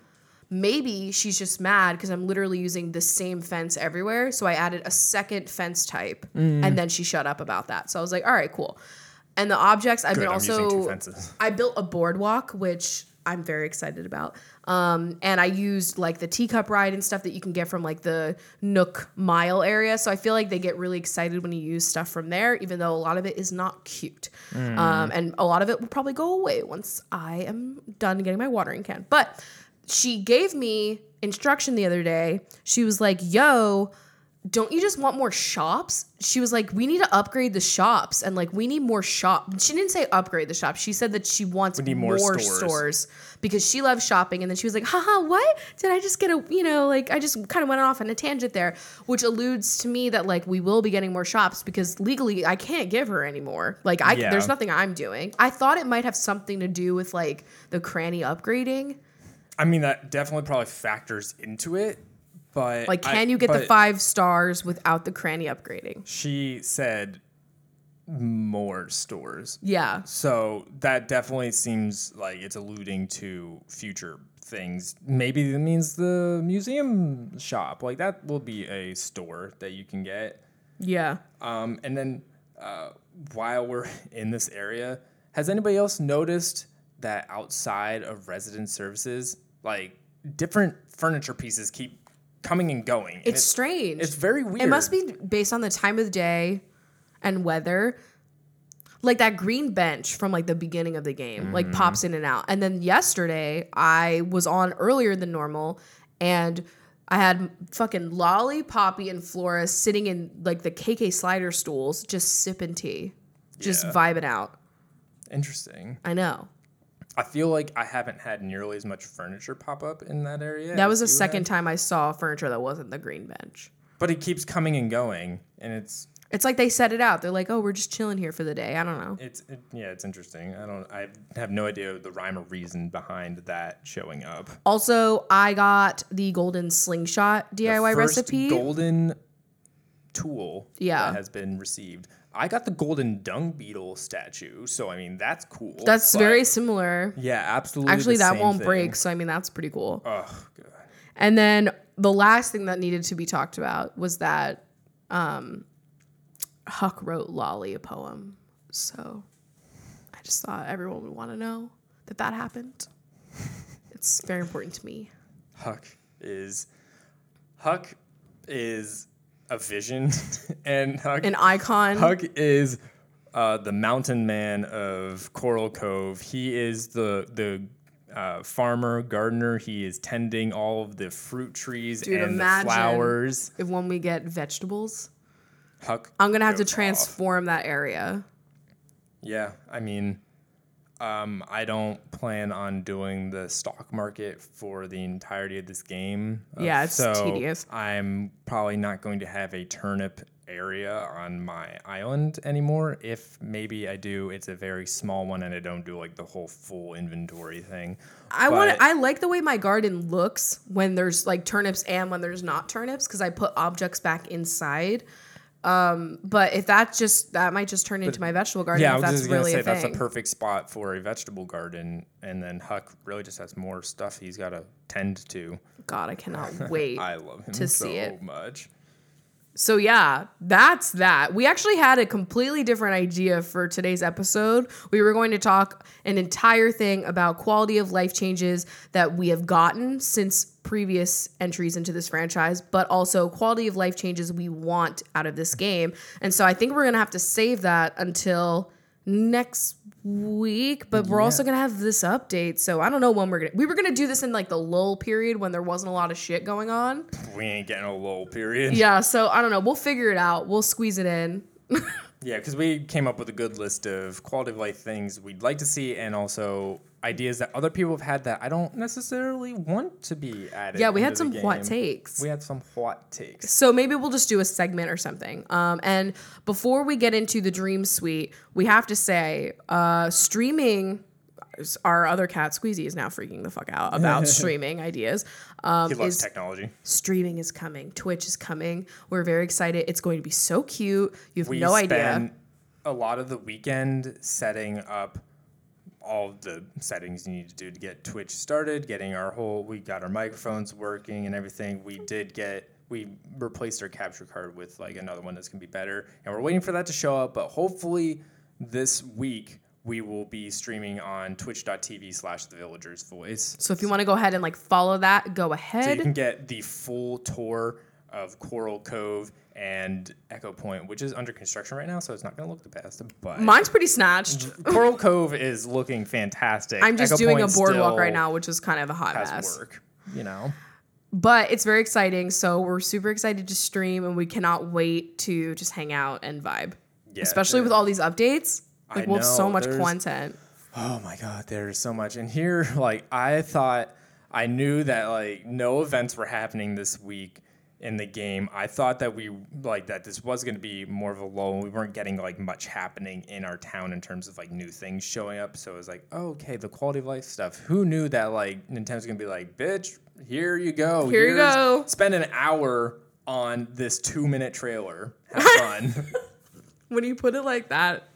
maybe she's just mad because I'm literally using the same fence everywhere. So I added a second fence type, and then she shut up about that. So I was like, all right, cool. And the objects, I've been also, I built a boardwalk, which I'm very excited about. And I used like the teacup ride and stuff that you can get from like the Nook Mile area. So I feel like they get really excited when you use stuff from there, even though a lot of it is not cute. And a lot of it will probably go away once I am done getting my watering can. But she gave me instruction the other day. She was like, yo, don't you just want more shops? She was like, we need to upgrade the shops, and like, we need more shop. She didn't say upgrade the shop. She said that she wants more stores because she loves shopping. And then she was like, haha, what? Did I just get a, you know, like I just kind of went off on a tangent there, which alludes to me that like, we will be getting more shops because legally I can't give her anymore. Like there's nothing I'm doing. I thought it might have something to do with like the cranny upgrading. I mean, that definitely probably factors into it. But like, can you get the 5 stars without the cranny upgrading? She said more stores. Yeah. So that definitely seems like it's alluding to future things. Maybe that means the museum shop. Like, that will be a store that you can get. Yeah. And then while we're in this area, has anybody else noticed that outside of resident services, like, different furniture pieces keep coming and going? And it's strange. It's very weird. It must be based on the time of the day and weather. Like that green bench from like the beginning of the game, like pops in and out. And then yesterday I was on earlier than normal, and I had fucking Lolly, Poppy, and Flora sitting in like the KK Slider stools, just sipping tea, just vibing out. Interesting. I know. I feel like I haven't had nearly as much furniture pop up in that area. That was the second time I saw furniture that wasn't the green bench. But it keeps coming and going, and it's like they set it out. They're like, "Oh, we're just chilling here for the day." I don't know. It's interesting. I have no idea the rhyme or reason behind that showing up. Also, I got the golden slingshot DIY recipe. Golden tool that has been received. I got the golden dung beetle statue, so I mean that's cool. That's very similar. Yeah, absolutely. Actually, that won't break, so I mean that's pretty cool. Oh god. And then the last thing that needed to be talked about was that Huck wrote Lolly a poem. So I just thought everyone would want to know that that happened. It's very important to me. Huck is a vision, and Huck, an icon. Huck is the mountain man of Coral Cove. He is the farmer, gardener. He is tending all of the fruit trees and the flowers. If when we get vegetables, Huck, I'm gonna have to transform that area. Yeah, I mean, I don't plan on doing the stock market for the entirety of this game. Yeah, it's tedious. I'm probably not going to have a turnip area on my island anymore. If maybe I do, it's a very small one, and I don't do like the whole full inventory thing. I like the way my garden looks when there's like turnips and when there's not turnips, because I put objects back inside. But if that might just turn into my vegetable garden. Yeah, if that's really a thing. That's a perfect spot for a vegetable garden. And then Huck really just has more stuff he's got to tend to. God, I cannot wait. I love him to see it. So much. So yeah, that's that. We actually had a completely different idea for today's episode. We were going to talk an entire thing about quality of life changes that we have gotten since previous entries into this franchise, but also quality of life changes we want out of this game. And so I think we're going to have to save that until next week, but we're also going to have this update. So I don't know when we're going to... We were going to do this in like the lull period when there wasn't a lot of shit going on. We ain't getting a lull period. Yeah, so I don't know. We'll figure it out. We'll squeeze it in. Yeah, because we came up with a good list of quality of life things we'd like to see and also ideas that other people have had that I don't necessarily want to be added. Yeah, we had some hot takes. So maybe we'll just do a segment or something. And before we get into the dream suite, we have to say streaming... Our other cat, Squeezy, is now freaking the fuck out about streaming ideas. He loves technology. Streaming is coming. Twitch is coming. We're very excited. It's going to be so cute. You have no idea. We spent a lot of the weekend setting up all the settings you need to do to get Twitch started, getting our whole... We got our microphones working and everything. We replaced our capture card with like another one that's going to be better. And we're waiting for that to show up, but hopefully this week... We will be streaming on twitch.tv/thevillagersvoice. So if you want to go ahead and like follow that, go ahead. So you can get the full tour of Coral Cove and Echo Point, which is under construction right now, so it's not going to look the best. But mine's pretty snatched. Coral Cove is looking fantastic. I'm just doing a boardwalk right now, which is kind of a hot mess. Work, you know. But it's very exciting, so we're super excited to stream, and we cannot wait to just hang out and vibe, especially with all these updates. Like, we'll have so much content. Oh, my God. There's so much. And here, like, I thought I knew that, like, no events were happening this week in the game. I thought that we, like, that this was going to be more of a lull. We weren't getting, like, much happening in our town in terms of, like, new things showing up. So it was like, oh, okay, the quality of life stuff. Who knew that, like, Nintendo's going to be like, bitch, here you go. Here you go. Spend an hour on this 2-minute trailer. Have fun. When you put it like that.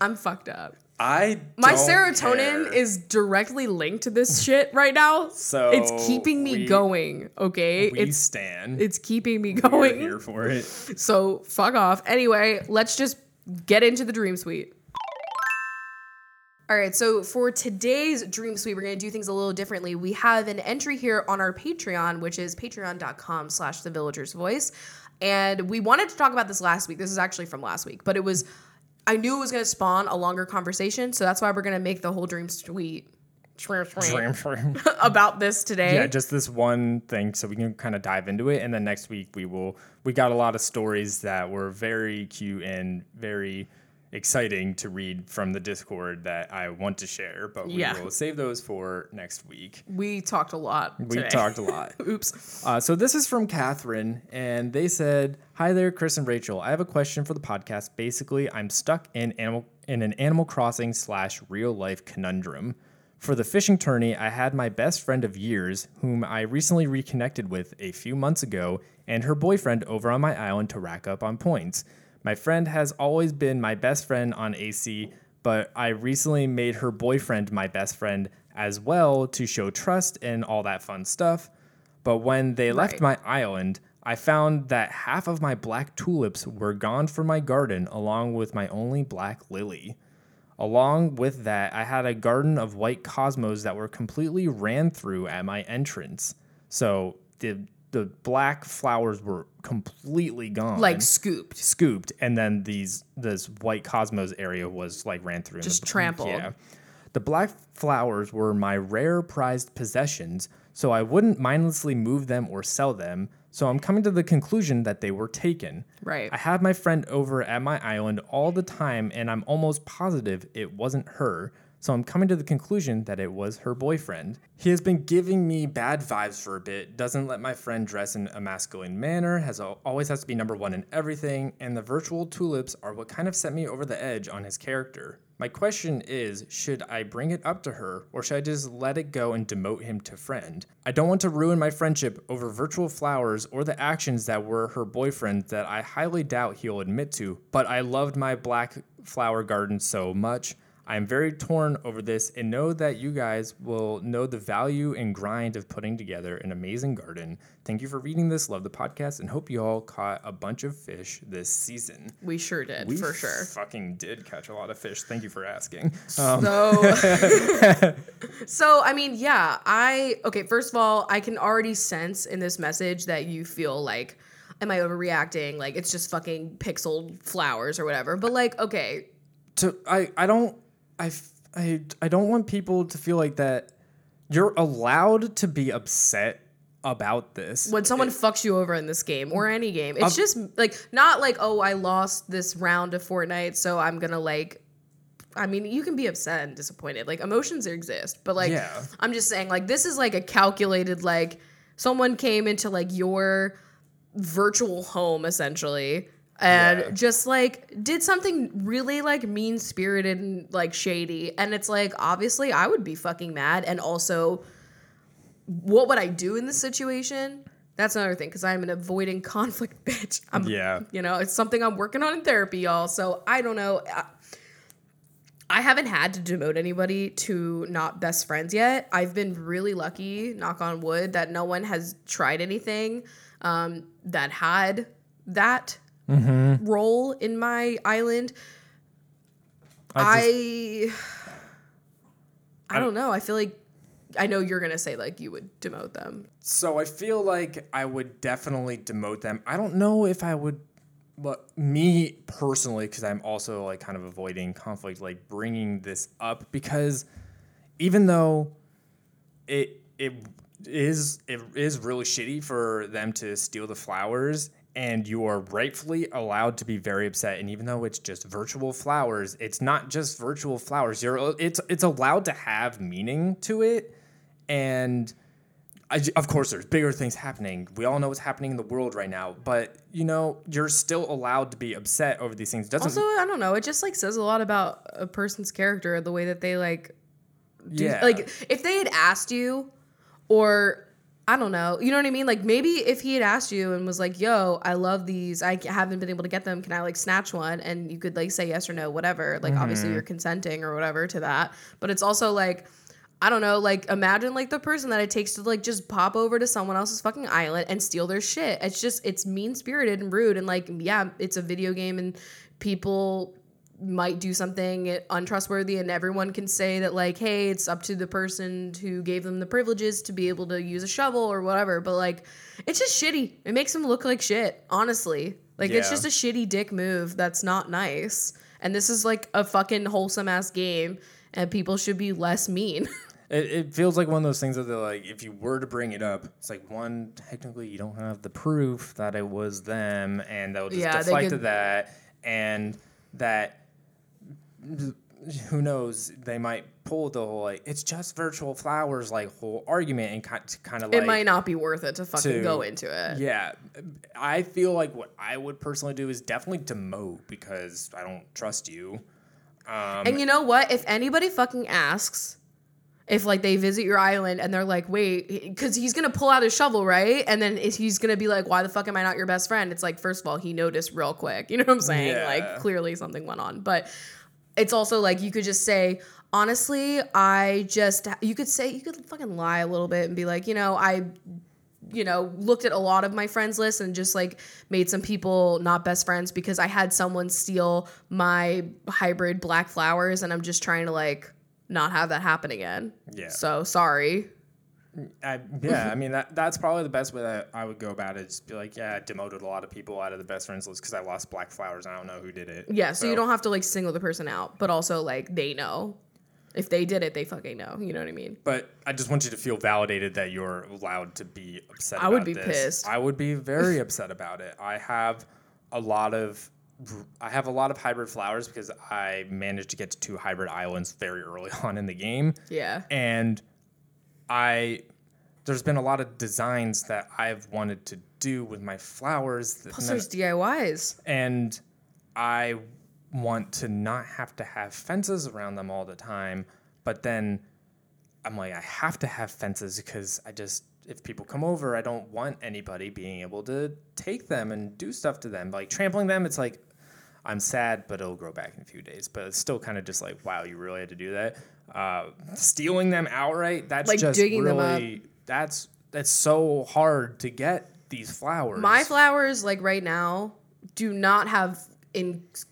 I'm fucked up. My serotonin is directly linked to this shit right now. So it's keeping me going. Okay, it's keeping me going. We're here for it. So fuck off. Anyway, let's just get into the dream suite. All right, so for today's Dream Suite, we're going to do things a little differently. We have an entry here on our Patreon, which is patreon.com/thevillagersvoice. And we wanted to talk about this last week. This is actually from last week, but I knew it was going to spawn a longer conversation, so that's why we're going to make the whole Dream Suite about this today. Yeah, just this one thing, so we can kind of dive into it. And then next week we got a lot of stories that were very cute and very exciting to read from the Discord that I want to share, but we will save those for next week. We talked a lot today. Oops. So this is from Catherine, and they said, "Hi there, Chris and Rachel. I have a question for the podcast. Basically, I'm stuck in an Animal Crossing / real life conundrum. For the fishing tourney, I had my best friend of years, whom I recently reconnected with a few months ago, and her boyfriend over on my island to rack up on points. My friend has always been my best friend on AC, but I recently made her boyfriend my best friend as well to show trust and all that fun stuff. But when they left my island, I found that half of my black tulips were gone from my garden, along with my only black lily. Along with that, I had a garden of white cosmos that were completely ran through at my entrance. So the black flowers were completely gone. Like scooped. And then this white cosmos area was like ran through. Just trampled. Yeah. The black flowers were my rare prized possessions, so I wouldn't mindlessly move them or sell them. So I'm coming to the conclusion that they were taken. Right. I have my friend over at my island all the time, and I'm almost positive it wasn't her. So I'm coming to the conclusion that it was her boyfriend. He has been giving me bad vibes for a bit, doesn't let my friend dress in a masculine manner, always has to be number one in everything, and the virtual tulips are what kind of set me over the edge on his character. My question is, should I bring it up to her, or should I just let it go and demote him to friend? I don't want to ruin my friendship over virtual flowers or the actions that were her boyfriend that I highly doubt he'll admit to, but I loved my black flower garden so much. I'm very torn over this and know that you guys will know the value and grind of putting together an amazing garden. Thank you for reading this. Love the podcast and hope you all caught a bunch of fish this season." We sure did, for sure. We fucking did catch a lot of fish. Thank you for asking. So I mean, yeah, first of all, I can already sense in this message that you feel like, am I overreacting? Like, it's just fucking pixel flowers or whatever. But like, okay. I don't I don't want people to feel like that you're allowed to be upset about this. When someone fucks you over in this game or any game, it's just like, not like, oh, I lost this round of Fortnite, so I'm going to like, I mean, you can be upset and disappointed. Like, emotions exist, but like, yeah. I'm just saying, like, this is like a calculated, like, someone came into like your virtual home essentially and just like did something really like mean-spirited and like shady, and it's like, obviously I would be fucking mad, and also what would I do in this situation? That's another thing, because I'm an avoiding conflict bitch. You know, it's something I'm working on in therapy, y'all, so I don't know. I haven't had to demote anybody to not best friends yet. I've been really lucky, knock on wood, that no one has tried anything that had that role in my island. I don't know. I feel like, I know you're going to say like you would demote them. So I feel like I would definitely demote them. I don't know if I would, but me personally, because I'm also like kind of avoiding conflict, like bringing this up, because even though it is really shitty for them to steal the flowers, and you are rightfully allowed to be very upset. And even though it's just virtual flowers, it's not just virtual flowers. It's allowed to have meaning to it, and of course, there's bigger things happening. We all know what's happening in the world right now, but you know, you're still allowed to be upset over these things. Also, I don't know. It just like says a lot about a person's character, the way that they like. Like if they had asked you, or I don't know, you know what I mean? Like maybe if he had asked you and was like, "Yo, I love these. I haven't been able to get them. Can I like snatch one?" And you could like say yes or no, whatever. Like obviously you're consenting or whatever to that, but it's also like, I don't know, like, imagine, like, the person that it takes to, like, just pop over to someone else's fucking island and steal their shit. It's just, it's mean-spirited and rude, and, like, yeah, it's a video game, and people might do something untrustworthy, and everyone can say that, like, hey, it's up to the person who gave them the privileges to be able to use a shovel or whatever, but, like, it's just shitty. It makes them look like shit, honestly. Like, it's just a shitty dick move that's not nice, and this is, like, a fucking wholesome-ass game, and people should be less mean. It feels like one of those things that they're like, if you were to bring it up, it's like, one, technically you don't have the proof that it was them, and they'll just deflect to that, and that, who knows, they might pull the whole, like, it's just virtual flowers, like, whole argument, and kind of like... It might not be worth it to fucking go into it. Yeah. I feel like what I would personally do is definitely demote, because I don't trust you. And you know what? If anybody fucking asks... If, like, they visit your island and they're like, wait, because he's going to pull out his shovel, right? And then he's going to be like, why the fuck am I not your best friend? It's like, first of all, he noticed real quick. You know what I'm saying? Yeah. Like, clearly something went on. But it's also, like, you could just say, honestly, you could fucking lie a little bit and be like, you know, I looked at a lot of my friends list and just like made some people not best friends because I had someone steal my hybrid black flowers, and I'm just trying to, like, not have that happen again. Yeah. So sorry. I mean, that's probably the best way that I would go about it. Just be like, yeah, I demoted a lot of people out of the best friends list because I lost black flowers and I don't know who did it. Yeah, so you don't have to like single the person out, but also like they know. If they did it, they fucking know. You know what I mean? But I just want you to feel validated that you're allowed to be upset about this. I would be pissed. I would be very upset about it. I have a lot of hybrid flowers because I managed to get to 2 hybrid islands very early on in the game. Yeah. And there's been a lot of designs that I've wanted to do with my flowers. Plus there's DIYs. And I want to not have to have fences around them all the time. But then I'm like, I have to have fences because if people come over, I don't want anybody being able to take them and do stuff to them. Like trampling them, it's like, I'm sad, but it'll grow back in a few days. But it's still kind of just like, wow, you really had to do that. Stealing them outright, that's like just digging really, them up. That's so hard to get these flowers. My flowers, like right now, do not have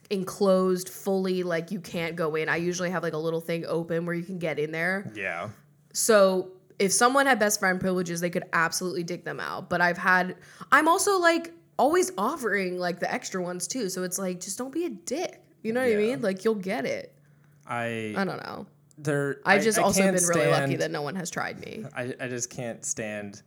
enclosed fully, like you can't go in. I usually have like a little thing open where you can get in there. Yeah. So... If someone had best friend privileges, they could absolutely dig them out. But I'm also like always offering like the extra ones too. So it's like, just don't be a dick. You know what I mean? Like you'll get it. I don't know. I've just also been really lucky that no one has tried me. I just can't stand.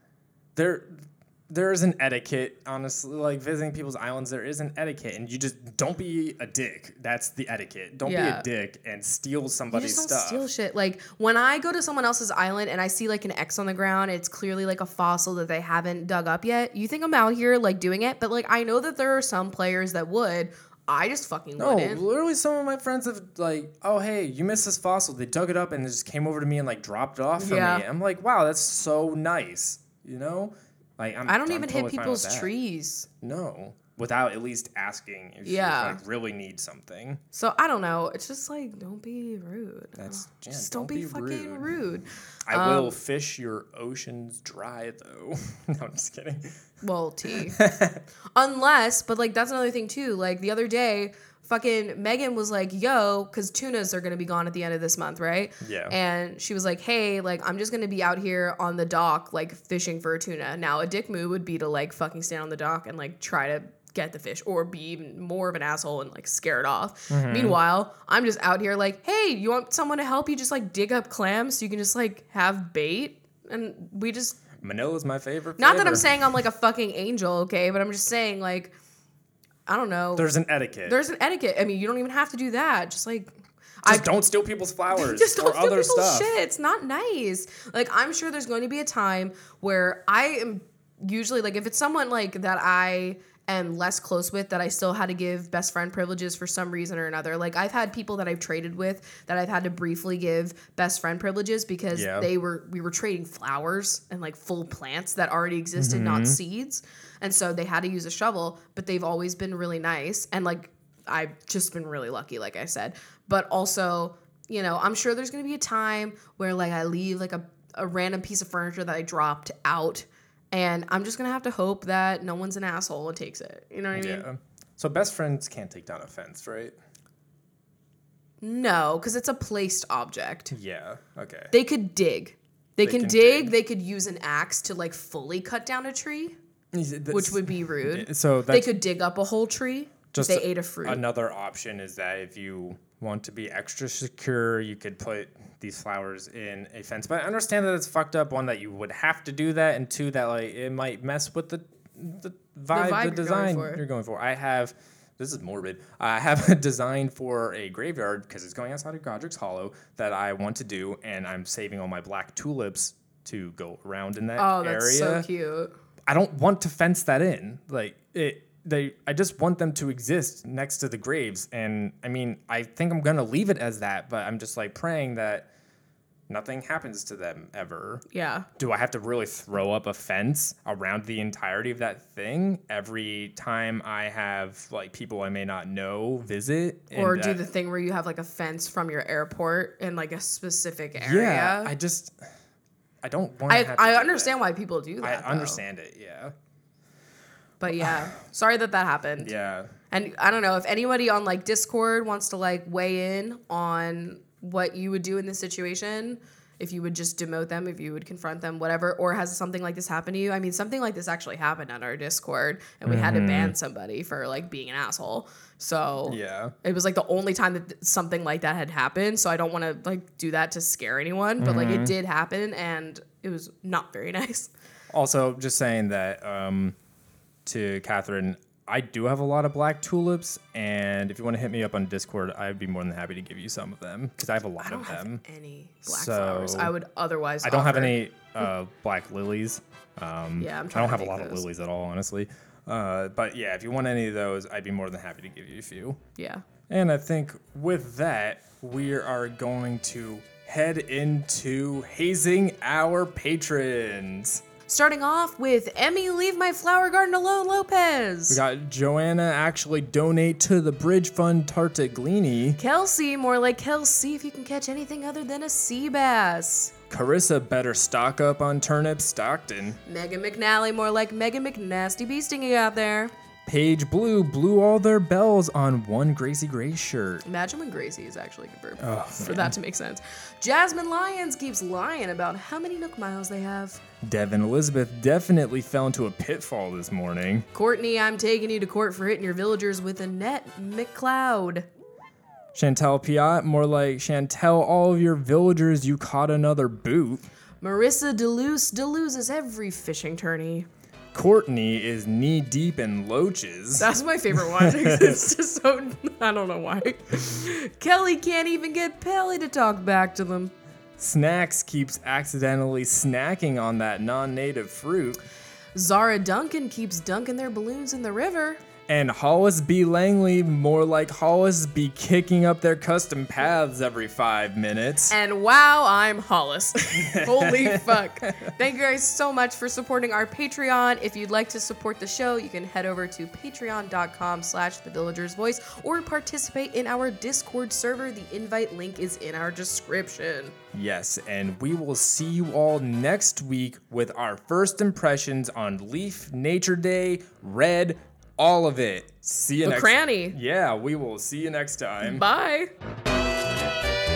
There is an etiquette, honestly. Like, visiting people's islands, there is an etiquette. And you just don't be a dick. That's the etiquette. Don't be a dick and steal somebody's stuff. Steal shit. Like, when I go to someone else's island and I see, like, an X on the ground, it's clearly, like, a fossil that they haven't dug up yet. You think I'm out here, like, doing it? But, like, I know that there are some players that would. I just fucking wouldn't. No, literally some of my friends have, like, oh, hey, you missed this fossil. They dug it up and it just came over to me and, like, dropped it off for me. I'm like, wow, that's so nice, you know? Like, I don't even hit people's trees. No, without at least asking if you like, really need something. So I don't know. It's just like, don't be rude. That's just don't be fucking rude. I will fish your oceans dry, though. No, I'm just kidding. Well, tea. Unless, but like that's another thing too. Like the other day, fucking Megan was like, yo, because tunas are going to be gone at the end of this month, right? Yeah. And she was like, hey, like, I'm just going to be out here on the dock, like, fishing for a tuna. Now, a dick move would be to, like, fucking stand on the dock and, like, try to get the fish or be even more of an asshole and, like, scare it off. Mm-hmm. Meanwhile, I'm just out here like, hey, you want someone to help you just, like, dig up clams so you can just, like, have bait? And we just... Manila's my favorite. Not that I'm saying I'm, like, a fucking angel, okay? But I'm just saying, like... I don't know. There's an etiquette. I mean, you don't even have to do that. Just like... don't steal people's flowers just don't or steal other stuff. Shit. It's not nice. Like, I'm sure there's going to be a time where I am usually... Like, if it's someone, like, that I am less close with that I still had to give best friend privileges for some reason or another. Like, I've had people that I've traded with that I've had to briefly give best friend privileges because we were trading flowers and, like, full plants that already existed, not seeds. And so they had to use a shovel, but they've always been really nice. And, like, I've just been really lucky, like I said. But also, you know, I'm sure there's going to be a time where, like, I leave, like, a random piece of furniture that I dropped out. And I'm just going to have to hope that no one's an asshole and takes it. You know what I mean? Yeah. So best friends can't take down a fence, right? No, because it's a placed object. Yeah, okay. They could dig. They can dig. They could use an axe to, like, fully cut down a tree. Which would be rude. So they could dig up a whole tree. Just they ate a fruit. Another option is that if you want to be extra secure, you could put these flowers in a fence. But I understand that it's fucked up. One, that you would have to do that, and two, that like it might mess with the design you're going for. This is morbid. I have a design for a graveyard because it's going outside of Godric's Hollow that I want to do, and I'm saving all my black tulips to go around in that area. Oh, that's so cute. I don't want to fence that in. Like it, I just want them to exist next to the graves. And I mean, I think I'm gonna leave it as that, but I'm just like praying that nothing happens to them ever. Yeah. Do I have to really throw up a fence around the entirety of that thing every time I have like people I may not know visit? Or do the thing where you have like a fence from your airport in like a specific area? Yeah. I don't want to. I understand why people do that. I understand it, yeah. But yeah, sorry that happened. Yeah. And I don't know if anybody on like Discord wants to like weigh in on what you would do in this situation, if you would just demote them, if you would confront them, whatever, or has something like this happened to you? I mean, something like this actually happened on our Discord, and we had to ban somebody for like being an asshole. So yeah, it was like the only time that something like that had happened. So I don't want to like do that to scare anyone, but like it did happen and it was not very nice. Also just saying that to Catherine, I do have a lot of black tulips, and if you want to hit me up on Discord, I'd be more than happy to give you some of them because I have a lot of them. I don't have any black flowers. I would otherwise. I don't have any black lilies. Yeah, I'm trying. I don't have a lot of lilies at all, honestly. But yeah, if you want any of those, I'd be more than happy to give you a few. Yeah. And I think with that, we are going to head into hazing our patrons. Starting off with Emmy, Leave My Flower Garden Alone, Lopez. We got Joanna, Actually Donate to the Bridge Fund, Tartaglini. Kelsey, More Like Kelsey, If You Can Catch Anything Other Than a Sea Bass. Carissa, Better Stock Up on Turnip, Stockton. Megan McNally, More Like Megan McNasty Bee Stinging Out There. Paige Blue, Blew All Their Bells on One Gracie Gray Shirt. Imagine when Gracie is actually confirmed for that to make sense. Jasmine Lyons keeps lying about how many Nook miles they have. Devin Elizabeth, Definitely Fell into a Pitfall This Morning. Courtney, I'm Taking You to Court for Hitting Your Villagers with a Net, McLeod. Chantel Piat, more like Chantel, all of your villagers, you caught another boot. Marissa Deleuze, Deleuze is every fishing tourney. Courtney is knee deep in loaches. That's my favorite one. It's just so, I don't know why. Kelly can't even get Pelly to talk back to them. Snacks keeps accidentally snacking on that non-native fruit. Zara Duncan keeps dunking their balloons in the river. And Hollis B. Langley, more like Hollis, be kicking up their custom paths every 5 minutes. And wow, I'm Hollis. Holy fuck. Thank you guys so much for supporting our Patreon. If you'd like to support the show, you can head over to patreon.com/thevillagersvoice or participate in our Discord server. The invite link is in our description. Yes, and we will see you all next week with our first impressions on Leaf, Nature Day, Red, all of it. See you next time. Yeah, we will see you next time. Bye.